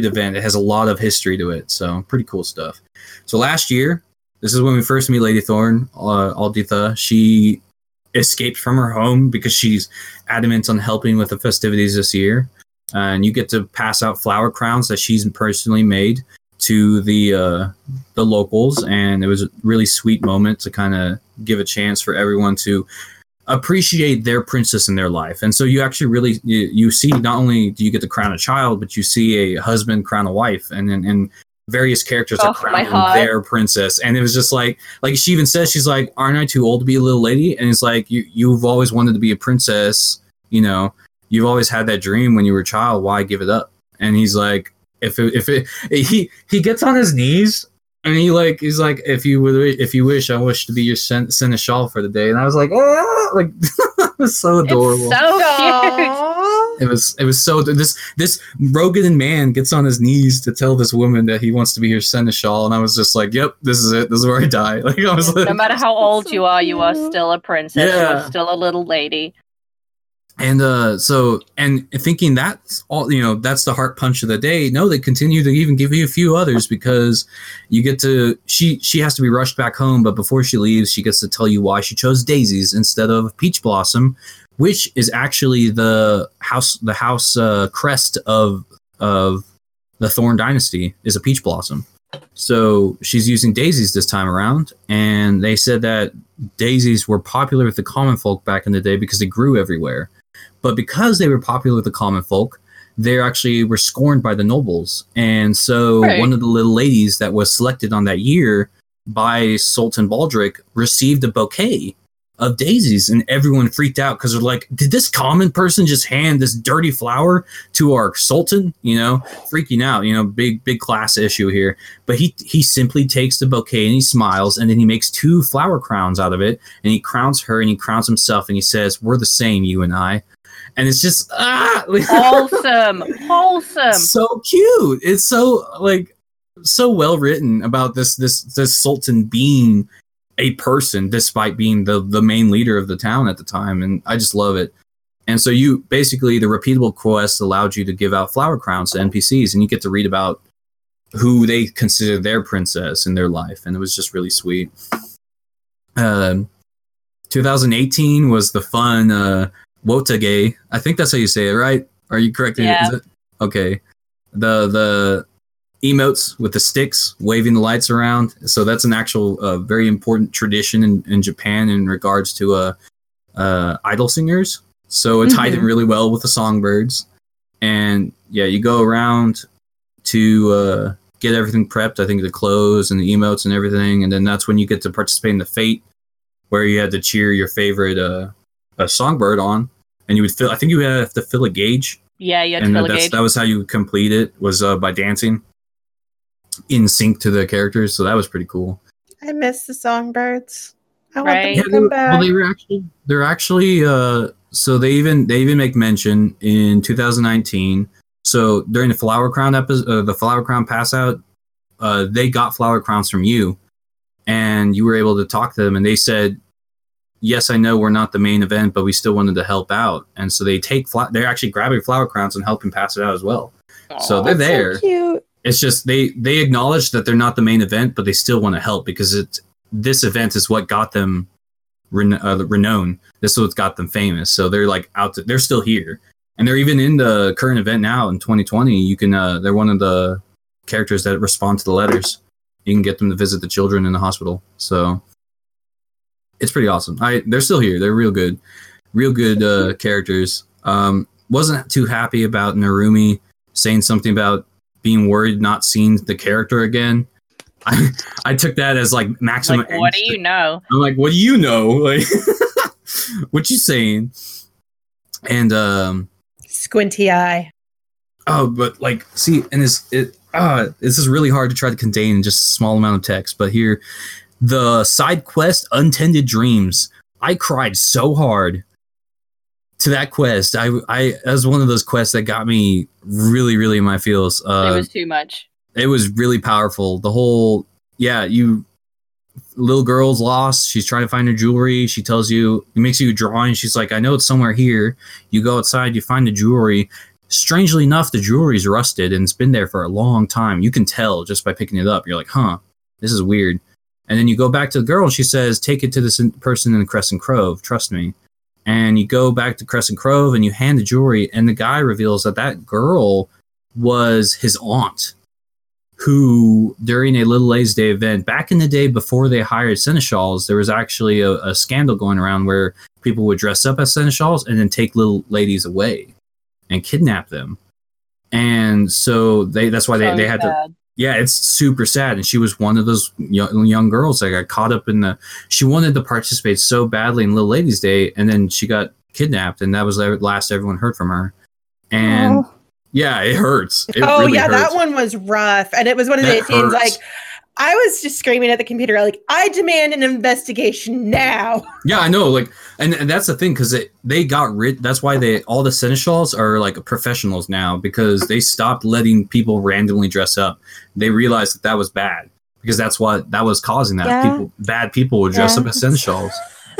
event. It has a lot of history to it, so pretty cool stuff. So last year, this is when we first meet Lady Thorn, Alditha. She escaped from her home because she's adamant on helping with the festivities this year, and you get to pass out flower crowns that she's personally made to the locals, and it was a really sweet moment to kind of give a chance for everyone to appreciate their princess in their life. And so you actually really you see, not only do you get to crown a child, but you see a husband crown a wife, and various characters are crowning their princess. And it was just like she even says, she's like, aren't I too old to be a little lady? And it's like, you've always wanted to be a princess. You know, you've always had that dream when you were a child. Why give it up? And he's like, he gets on his knees and he's like, if you wish, I wish to be your seneschal for the day. And I was like, oh, like it was so adorable. It's so cute. It was so this Rogan man gets on his knees to tell this woman that he wants to be her seneschal, and I was just like, yep, this is it. This is where I die. Like, I was like, no matter how old you are still a princess. Yeah. You are still a little lady. And so thinking that's all, you know, that's the heart punch of the day. No, they continue to even give you a few others because you get to she has to be rushed back home, but before she leaves, she gets to tell you why she chose daisies instead of peach blossom, which is actually the house crest of the Thorn Dynasty is a peach blossom. So she's using daisies this time around, and they said that daisies were popular with the common folk back in the day because they grew everywhere. But because they were popular with the common folk, they actually were scorned by the nobles. And so one of the little ladies that was selected on that year by Sultan Baldric received a bouquet of daisies, and everyone freaked out because they're like, did this common person just hand this dirty flower to our sultan? You know, freaking out, you know, big class issue here. But he simply takes the bouquet and he smiles, and then he makes 2 flower crowns out of it, and he crowns her and he crowns himself, and he says, we're the same, you and I. And it's just wholesome. So cute. It's so so well written about this sultan being a person despite being the main leader of the town at the time, and I just love it. And so you basically, the repeatable quest allowed you to give out flower crowns to NPCs, and you get to read about who they consider their princess in their life, and it was just really sweet. 2018 was the fun Wotage. I think that's how you say it, right? Are you correct? Yeah. Is it? Okay. The emotes with the sticks waving the lights around. So that's an actual very important tradition in Japan in regards to idol singers. So it tied in really well with the Songbirds. And yeah, you go around to get everything prepped. I think the clothes and the emotes and everything. And then that's when you get to participate in the fate where you had to cheer your favorite songbird on. And you would fill, I think you have to fill a gauge. Yeah, you had to fill a gauge. That was how you would complete it, was by dancing in sync to the characters, so that was pretty cool. I miss the Songbirds. I want them to come back. Well, they even make mention in 2019. So during the flower crown episode, the flower crown pass out, they got flower crowns from you, and you were able to talk to them, and they said, "Yes, I know we're not the main event, but we still wanted to help out." And so they take they're actually grabbing flower crowns and helping pass it out as well. Aww, so they're there. So cute. It's just they acknowledge that they're not the main event, but they still want to help because this event is what got them renowned. This is what got them famous. So they're like they're still here, and they're even in the current event now in 2020. You can they're one of the characters that respond to the letters. You can get them to visit the children in the hospital. So it's pretty awesome. They're still here. They're real good characters. Wasn't too happy about Narumi saying something about being worried not seeing the character again. I took that as like maximum. Like, what do you know? I'm like, what do you know? Like, what you saying? And squinty eye. Oh, but like, see, and this is really hard to try to contain in just a small amount of text. But here, the side quest, Untended Dreams. I cried so hard to that quest. I that was one of those quests that got me really, really in my feels. It was too much. It was really powerful. The whole, little girl's lost. She's trying to find her jewelry. She tells you, it makes you a drawing. She's like, I know it's somewhere here. You go outside, you find the jewelry. Strangely enough, the jewelry's rusted and it's been there for a long time. You can tell just by picking it up. You're like, huh, this is weird. And then you go back to the girl and she says, take it to this person in Crescent Grove. Trust me. And you go back to Crescent Grove and you hand the jewelry, and the guy reveals that girl was his aunt who, during a Little Lady's Day event, back in the day before they hired seneschals, there was actually a scandal going around where people would dress up as seneschals and then take little ladies away and kidnap them. And so that's why they had to Yeah, it's super sad. And she was one of those young girls that got caught up in the... She wanted to participate so badly in Little Ladies Day, and then she got kidnapped, and that was the last everyone heard from her. And yeah, it hurts. It really hurts. That one was rough. And it was one of the things, like... I was just screaming at the computer, like, I demand an investigation now. Yeah, I know. Like, and that's the thing, because they got rid. That's why all the seneschals are like professionals now, because they stopped letting people randomly dress up. They realized that was bad, because that's what that was causing that. Yeah. Bad people would dress up as seneschals.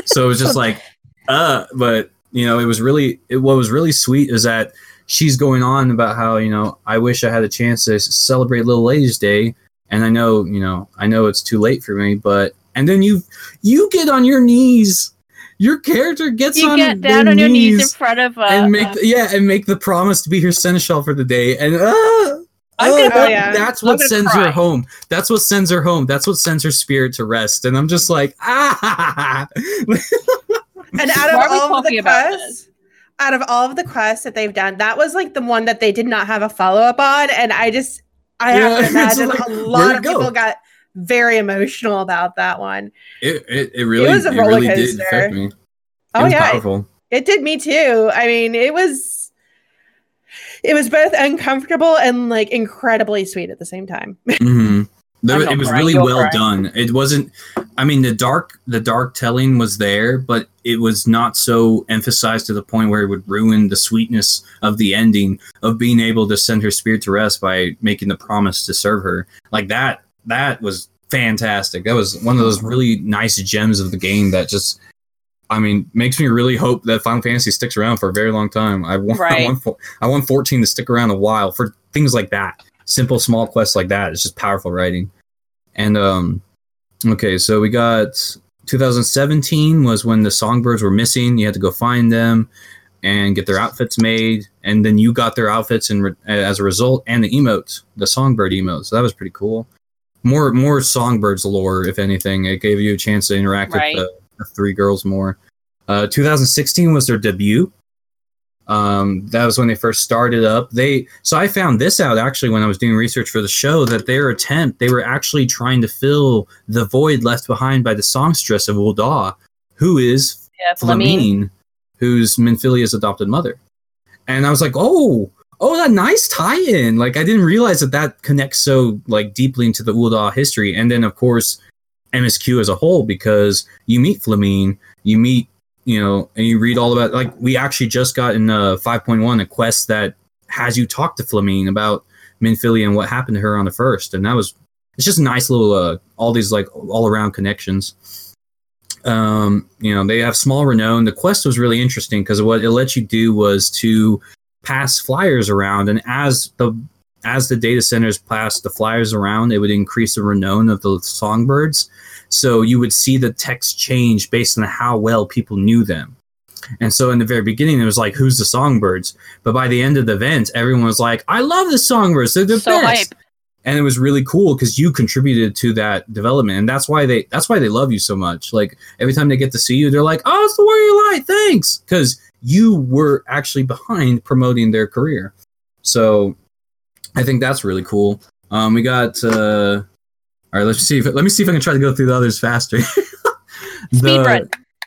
So it was just like, but it was really, what was really sweet is that she's going on about how, I wish I had a chance to celebrate Little Ladies Day. And I know, I know it's too late for me, but... And then you get on your knees. Your character gets down on your knees in front of... And make the promise to be her seneschal for the day. And that's what sends her home. That's what sends her home. That's what sends her spirit to rest. And I'm just like, And out of all of the quests that they've done, that was like the one that they did not have a follow-up on. And I have to imagine like, a lot of people got very emotional about that one. It really did affect me. It was powerful. It did me too. I mean, it was both uncomfortable and like incredibly sweet at the same time. Mm-hmm. It was really well done. It wasn't. I mean, the dark telling was there, but it was not so emphasized to the point where it would ruin the sweetness of the ending of being able to send her spirit to rest by making the promise to serve her. Like that. That was fantastic. That was one of those really nice gems of the game that just. I mean, makes me really hope that Final Fantasy sticks around for a very long time. I want 14 to stick around a while for things like that. Simple, small quests like that. It's just powerful writing. And, okay, so we got 2017 was when the Songbirds were missing. You had to go find them and get their outfits made. And then you got their outfits as a result, and the emotes, the Songbird emotes. So that was pretty cool. More Songbirds lore, if anything. It gave you a chance to interact with the three girls more. 2016 was their debut. That was when they first started up. So I found this out actually when I was doing research for the show, that they were actually trying to fill the void left behind by the songstress of Ul'dah, who is Flamine, who's Minfilia's adopted mother. And I was like, oh, that nice tie-in. Like I didn't realize that connects so like deeply into the Ul'dah history. And then of course MSQ as a whole, because you meet Flamine, you meet. And you read all about, like, we actually just got in 5.1 a quest that has you talk to Flamine about Minfilia and what happened to her on the first. And it's just a nice little, all these, like, all-around connections. They have small renown. The quest was really interesting because what it let you do was to pass flyers around. And as the data centers passed the flyers around, it would increase the renown of the songbirds. So you would see the text change based on how well people knew them. And so in the very beginning, it was like, who's the songbirds? But by the end of the event, everyone was like, I love the songbirds. They're the best. Hype. And it was really cool because you contributed to that development. And that's why they love you so much. Like every time they get to see you, they're like, oh, it's the Warrior Light. Thanks. Because you were actually behind promoting their career. So I think that's really cool. We got... All right, let me see if I can try to go through the others faster.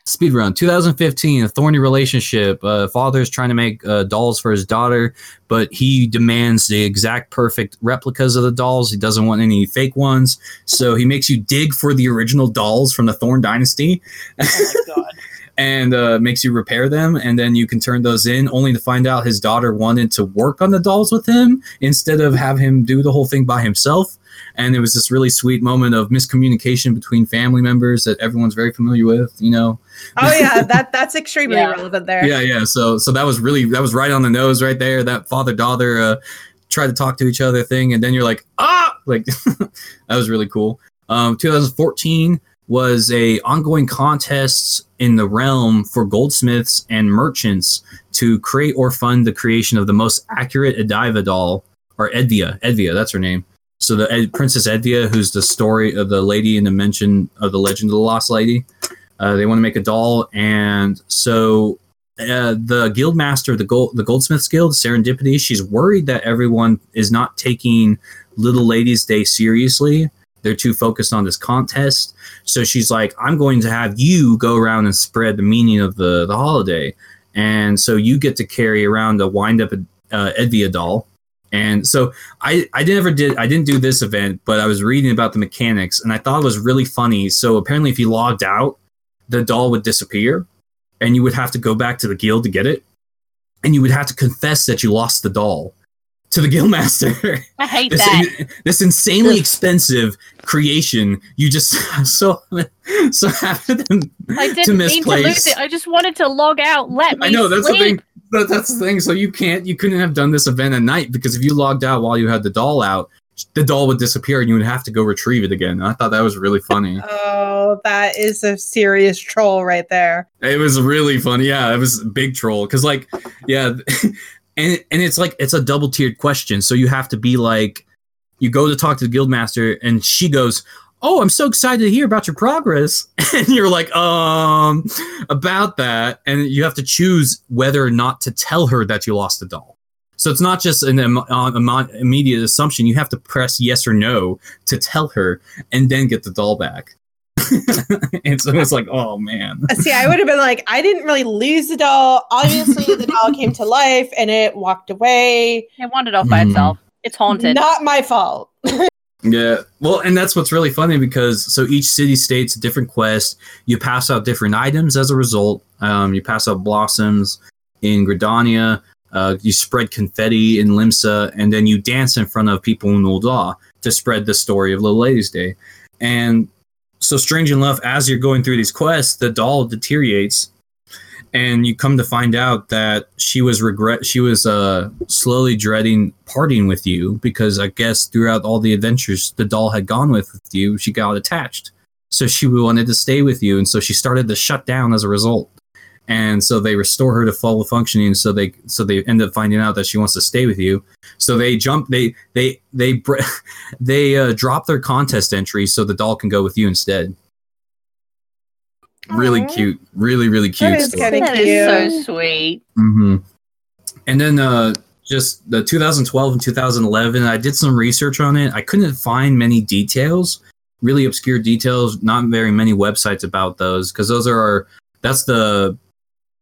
Speedrun. 2015, a thorny relationship. Father's trying to make dolls for his daughter, but he demands the exact perfect replicas of the dolls. He doesn't want any fake ones. So he makes you dig for the original dolls from the Thorn Dynasty. Oh, my God. And makes you repair them, and then you can turn those in, only to find out his daughter wanted to work on the dolls with him instead of have him do the whole thing by himself. And it was this really sweet moment of miscommunication between family members that everyone's very familiar with, Oh yeah, that's extremely relevant there. Yeah. So that was right on the nose right there. That father-daughter try to talk to each other thing, and then you're like, that was really cool. 2014 was a ongoing contests in the realm for goldsmiths and merchants to create or fund the creation of the most accurate Edvya doll, or Edvya, that's her name. So the Princess Edvya, who's the story of the lady in the mention of the Legend of the Lost Lady, they want to make a doll, and so the guildmaster, the Goldsmiths Guild, Serendipity, she's worried that everyone is not taking Little Ladies Day seriously. They're too focused on this contest. So she's like, I'm going to have you go around and spread the meaning of the holiday. And so you get to carry around a wind-up Edvya doll. And so I didn't do this event, but I was reading about the mechanics, and I thought it was really funny. So apparently if you logged out, the doll would disappear, and you would have to go back to the guild to get it. And you would have to confess that you lost the doll to the guildmaster. I hate that. This insanely expensive creation. You just so happy to misplace. Mean to lose it. I just wanted to log out. Let me. I know that's sleep. The thing. That's the thing. So you couldn't have done this event at night, because if you logged out while you had the doll out, the doll would disappear and you would have to go retrieve it again. And I thought that was really funny. Oh, that is a serious troll right there. It was really funny. Yeah, it was a big troll. Because and it's like, it's a double tiered question. So you have to be like, you go to talk to the guildmaster and she goes, oh, I'm so excited to hear about your progress. And you're like, about that. And you have to choose whether or not to tell her that you lost the doll. So it's not just an immediate assumption. You have to press yes or no to tell her and then get the doll back. And so it's like, oh, man. See, I would have been like, I didn't really lose the doll. Obviously, the doll came to life and it walked away. It wandered off by itself. It's haunted. Not my fault. Yeah. Well, and that's what's really funny, because so each city state's a different quest. You pass out different items as a result. You pass out blossoms in Gridania. You spread confetti in Limsa, and then you dance in front of people in Ul'dah to spread the story of Little Ladies Day. And so strange enough, as you're going through these quests, the doll deteriorates, and you come to find out that she was slowly dreading parting with you, because I guess throughout all the adventures the doll had gone with you, she got attached. So she wanted to stay with you, and so she started to shut down as a result. And so they restore her to full functioning. So they end up finding out that she wants to stay with you. So they drop their contest entry so the doll can go with you instead. Aww. Really cute, really cute. That is kind of cute. Is so sweet. Mm-hmm. And then just the 2012 and 2011, I did some research on it. I couldn't find many details, really obscure details. Not very many websites about those, because that's the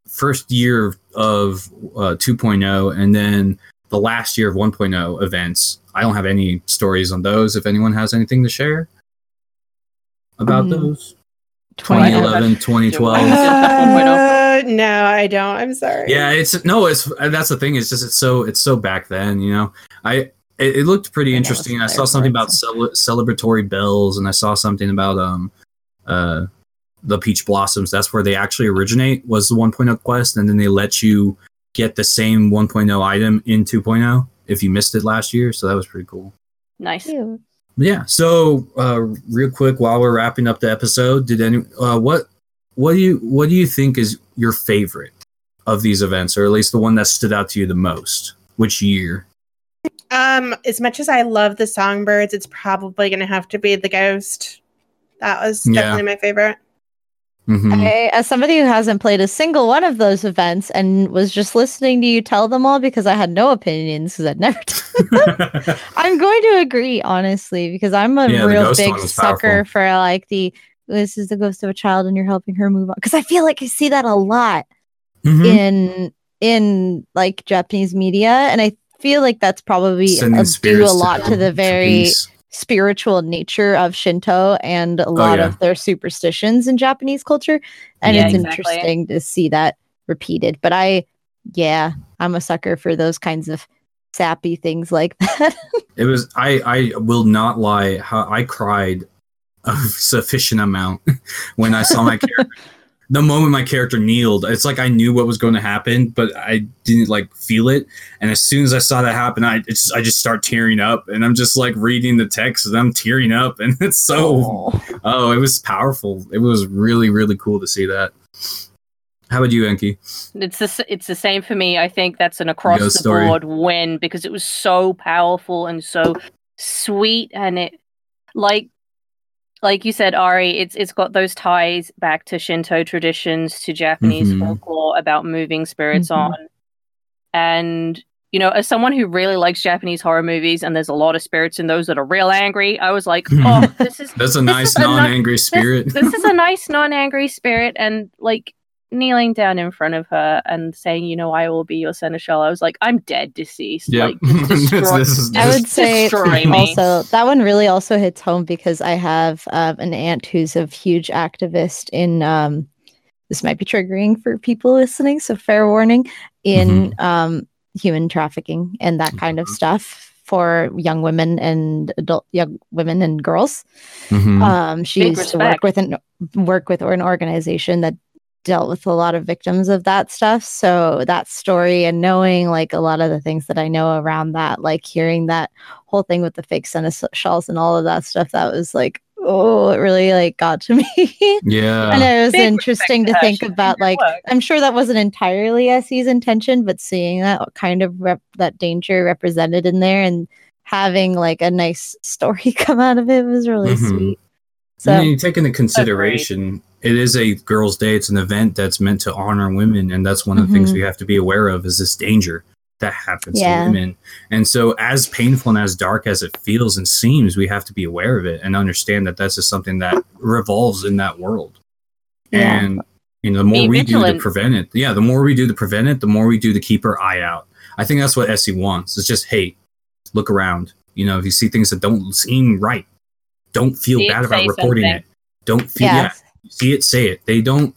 first year of 2.0, and then the last year of 1.0 events. I don't have any stories on those. If anyone has anything to share about those, 2011, 2012. No, I don't. I'm sorry. Yeah, that's the thing. It's just it's so back then, you know. It looked pretty interesting. I saw something about celebratory bells, and I saw something about the peach blossoms. That's where they actually originate, was the 1.0 quest, and then they let you get the same 1.0 item in 2.0 if you missed it last year. So that was pretty cool. Nice. Yeah. So real quick, while we're wrapping up the episode, what do you think is your favorite of these events, or at least the one that stood out to you the most? Which year? As much as I love the Songbirds, it's probably going to have to be the Ghost. That was definitely my favorite. Mm-hmm. I, as somebody who hasn't played a single one of those events and was just listening to you tell them all, because I had no opinions because I'd never done them, I'm going to agree, honestly, because I'm a real big sucker for this is the ghost of a child and you're helping her move on. Because I feel like I see that a lot in like Japanese media, and I feel like that's probably due a lot to the very... Peace. Spiritual nature of Shinto and a lot of their superstitions in Japanese culture, and it's interesting to see that repeated. But I'm a sucker for those kinds of sappy things like that. It was I will not lie, how I cried a sufficient amount when I saw my character. The moment my character kneeled, it's like I knew what was going to happen, but I didn't feel it. And as soon as I saw that happen, I just start tearing up, and I'm just reading the text and I'm tearing up, and it's so it was powerful. It was really, really cool to see that. How about you, Enki? It's the same for me. I think that's an across the board win, because it was so powerful and so sweet, and it like you said, Ari, it's got those ties back to Shinto traditions, to Japanese folklore, about moving spirits mm-hmm. on. And, you know, as someone who really likes Japanese horror movies, and there's a lot of spirits in those that are real angry, I was like, oh, that's a nice non-angry spirit. This is a nice non-angry spirit. And, like, kneeling down in front of her and saying, you know, I will be your seneschal. I was like, I'm dead deceased. Yep. Like, I would say also that one really also hits home because I have an aunt who's a huge activist in, this might be triggering for people listening, so fair warning, in mm-hmm. Human trafficking and that kind of stuff for young women and adult young women and girls. Mm-hmm. She used to work with an organization that dealt with a lot of victims of that stuff. So that story and knowing like a lot of the things that I know around that, like hearing that whole thing with the fake seneschals and all of that stuff, that was like, oh, it really like got to me. Yeah. And it was interesting to think about, like, I'm sure that wasn't entirely SE's intention, but seeing that kind of that danger represented in there and having like a nice story come out of it was really mm-hmm. sweet. So, and you take into consideration, it is a girls' day. It's an event that's meant to honor women. And that's one of the mm-hmm. things we have to be aware of is this danger that happens to women. And so as painful and as dark as it feels and seems, we have to be aware of it and understand that that's just something that revolves in that world. Yeah. And you know, the more we do to prevent it, the more we do to keep our eye out. I think that's what SE wants. It's just, hey, look around. You know, if you see things that don't seem right, don't feel bad about reporting it. Don't feel see it, say it. They don't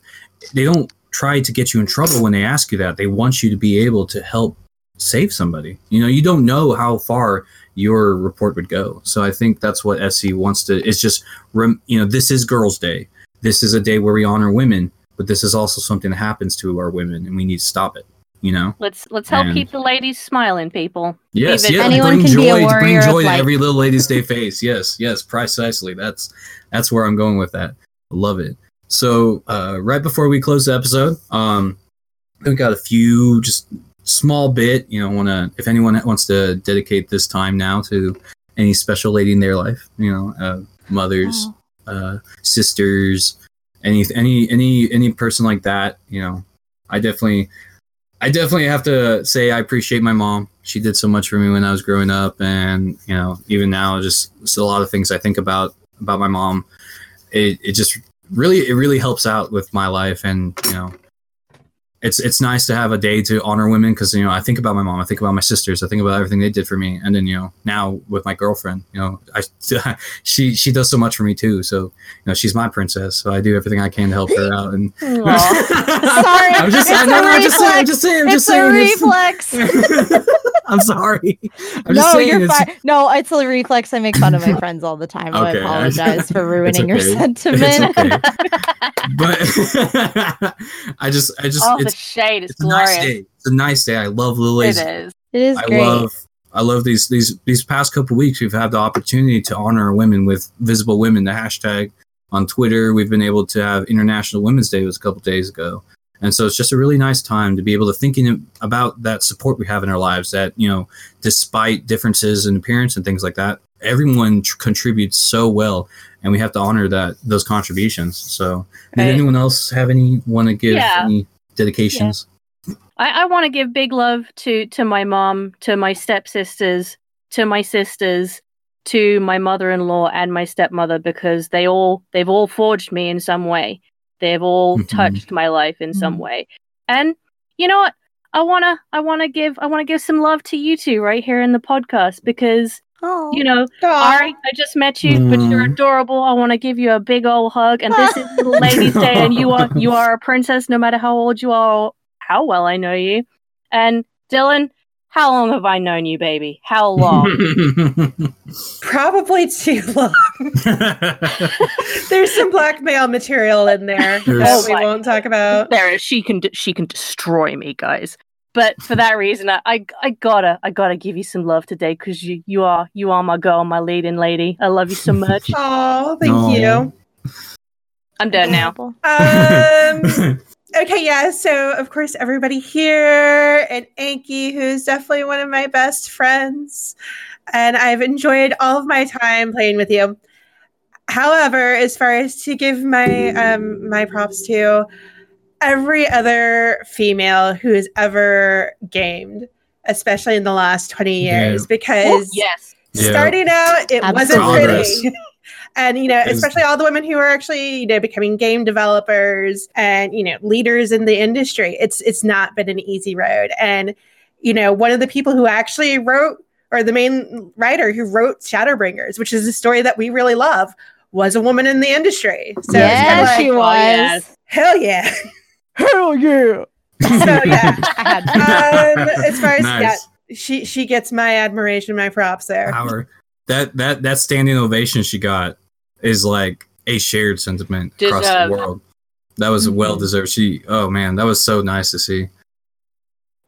try to get you in trouble when they ask you that. They want you to be able to help save somebody. You know, you don't know how far your report would go. So I think that's what SC wants to, it's just, you know, this is Girls' Day. This is a day where we honor women, but this is also something that happens to our women and we need to stop it. You know, let's help keep the ladies smiling, people. Yes, anyone can be a warrior. Bring joy to every little lady's day face. Yes, precisely. That's where I'm going with that. I love it. So right before we close the episode, we got a few just small bit. You know, if anyone wants to dedicate this time now to any special lady in their life, you know, mothers, sisters, any person like that. You know, I definitely have to say I appreciate my mom. She did so much for me when I was growing up. And, you know, even now, just a lot of things I think about my mom. It really helps out with my life. And, you know, it's nice to have a day to honor women because, you know, I think about my mom. I think about my sisters. I think about everything they did for me. And then, you know, now with my girlfriend, you know, she does so much for me, too. So, you know, she's my princess. So I do everything I can to help her out. And sorry. I'm just saying. I'm sorry. You're fine. No, it's a reflex. I make fun of my friends all the time. Okay. I apologize for ruining your sentiment. It's okay. But the shade is glorious. It's a nice day. I love lilies. It is. Great. I love these past couple weeks. We've had the opportunity to honor women with Visible Women, the hashtag on Twitter. We've been able to have International Women's Day was a couple days ago. And so it's just a really nice time to be able to thinking about that support we have in our lives that, you know, despite differences in appearance and things like that, everyone contributes so well. And we have to honor those contributions. So did anyone else have any dedications? Yeah. I want to give big love to my mom, to my stepsisters, to my sisters, to my mother-in-law and my stepmother, because they've all forged me in some way. They've all touched my life in some way. And you know what? I wanna give some love to you two right here in the podcast because you know, Ari, I just met you, but you're adorable. I wanna give you a big old hug. And this is Little Ladies Day and you are a princess no matter how old you are or how well I know you. And Dylan, how long have I known you, baby? How long? Probably too long. There's some blackmail material in there that we won't talk about. There is. She can destroy me, guys. But for that reason, I gotta give you some love today because you are my girl, my leading lady. I love you so much. Oh, thank you. I'm done now. Okay, yeah, so of course everybody here and Enki, who's definitely one of my best friends, and I've enjoyed all of my time playing with you. However, as far as to give my props to, every other female who has ever gamed, especially in the last 20 years, because starting out, it wasn't pretty. And, you know, especially all the women who are actually, you know, becoming game developers and, you know, leaders in the industry. It's not been an easy road. And, you know, one of the people who actually wrote, or the main writer who wrote Shadowbringers, which is a story that we really love, was a woman in the industry. So yes, she was. Hell yeah. Hell yeah. So yeah. As far as she gets my admiration, my props there. That standing ovation she got is like a shared sentiment across the world. That was well deserved. Oh man, that was so nice to see.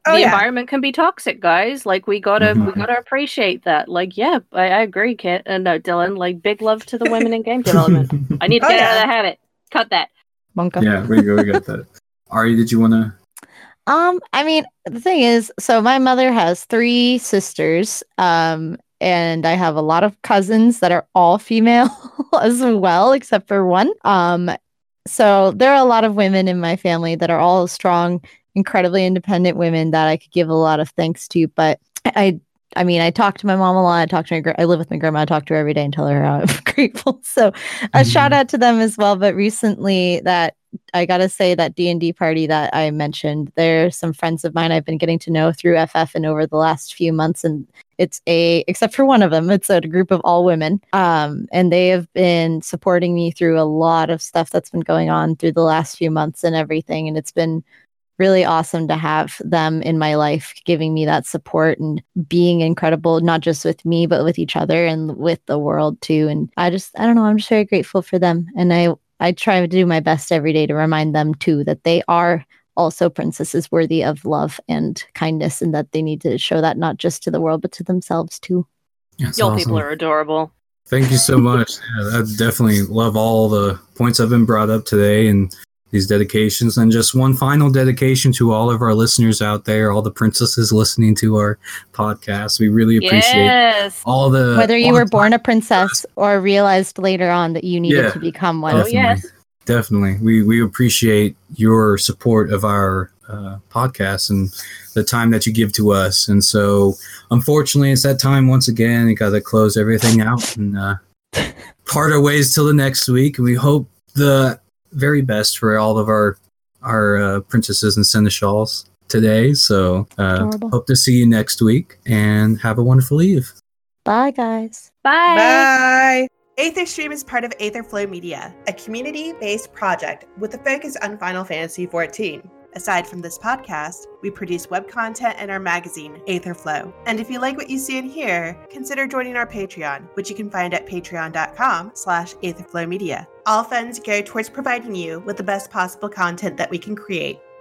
Oh, the environment can be toxic, guys. Like we gotta appreciate that. Like, I agree, Kit. No, Dylan. Like, big love to the women in game development. I need to get out of that habit. Cut that. Bunker. Yeah, we got that. Ari, did you wanna? I mean, the thing is, so my mother has three sisters. And I have a lot of cousins that are all female as well, except for one. So there are a lot of women in my family that are all strong, incredibly independent women that I could give a lot of thanks to. But I mean, I talk to my mom a lot. I live with my grandma. I talk to her every day and tell her how I'm grateful. So a shout out to them as well. But recently, that I gotta say, that D&D party that I mentioned, they're some friends of mine I've been getting to know through FF and over the last few months. And it's except for one of them, it's a group of all women. And they have been supporting me through a lot of stuff that's been going on through the last few months and everything. And it's been really awesome to have them in my life, giving me that support and being incredible, not just with me, but with each other and with the world too. And I don't know, I'm just very grateful for them. And I try to do my best every day to remind them too, that they are also princesses worthy of love and kindness, and that they need to show that not just to the world, but to themselves too. That's Y'all awesome. People are adorable. Thank you so much. I definitely love all the points I've been brought up today and these dedications. And just one final dedication to all of our listeners out there, all the princesses listening to our podcast. We really appreciate all the... Whether you were born a princess or realized later on that you needed to become one. Definitely. Definitely. We appreciate your support of our podcast and the time that you give to us. And so, unfortunately, it's that time once again. You got to close everything out and part our ways till the next week. We hope the very best for all of our princesses and seneschals today. So, hope to see you next week and have a wonderful eve. Bye, guys. Bye. Aether Stream is part of Aetherflow Media, a community-based project with a focus on Final Fantasy 14. Aside from this podcast, we produce web content and our magazine, Aetherflow. And if you like what you see and hear, consider joining our Patreon, which you can find at patreon.com/Aetherflow Media. All funds go towards providing you with the best possible content that we can create.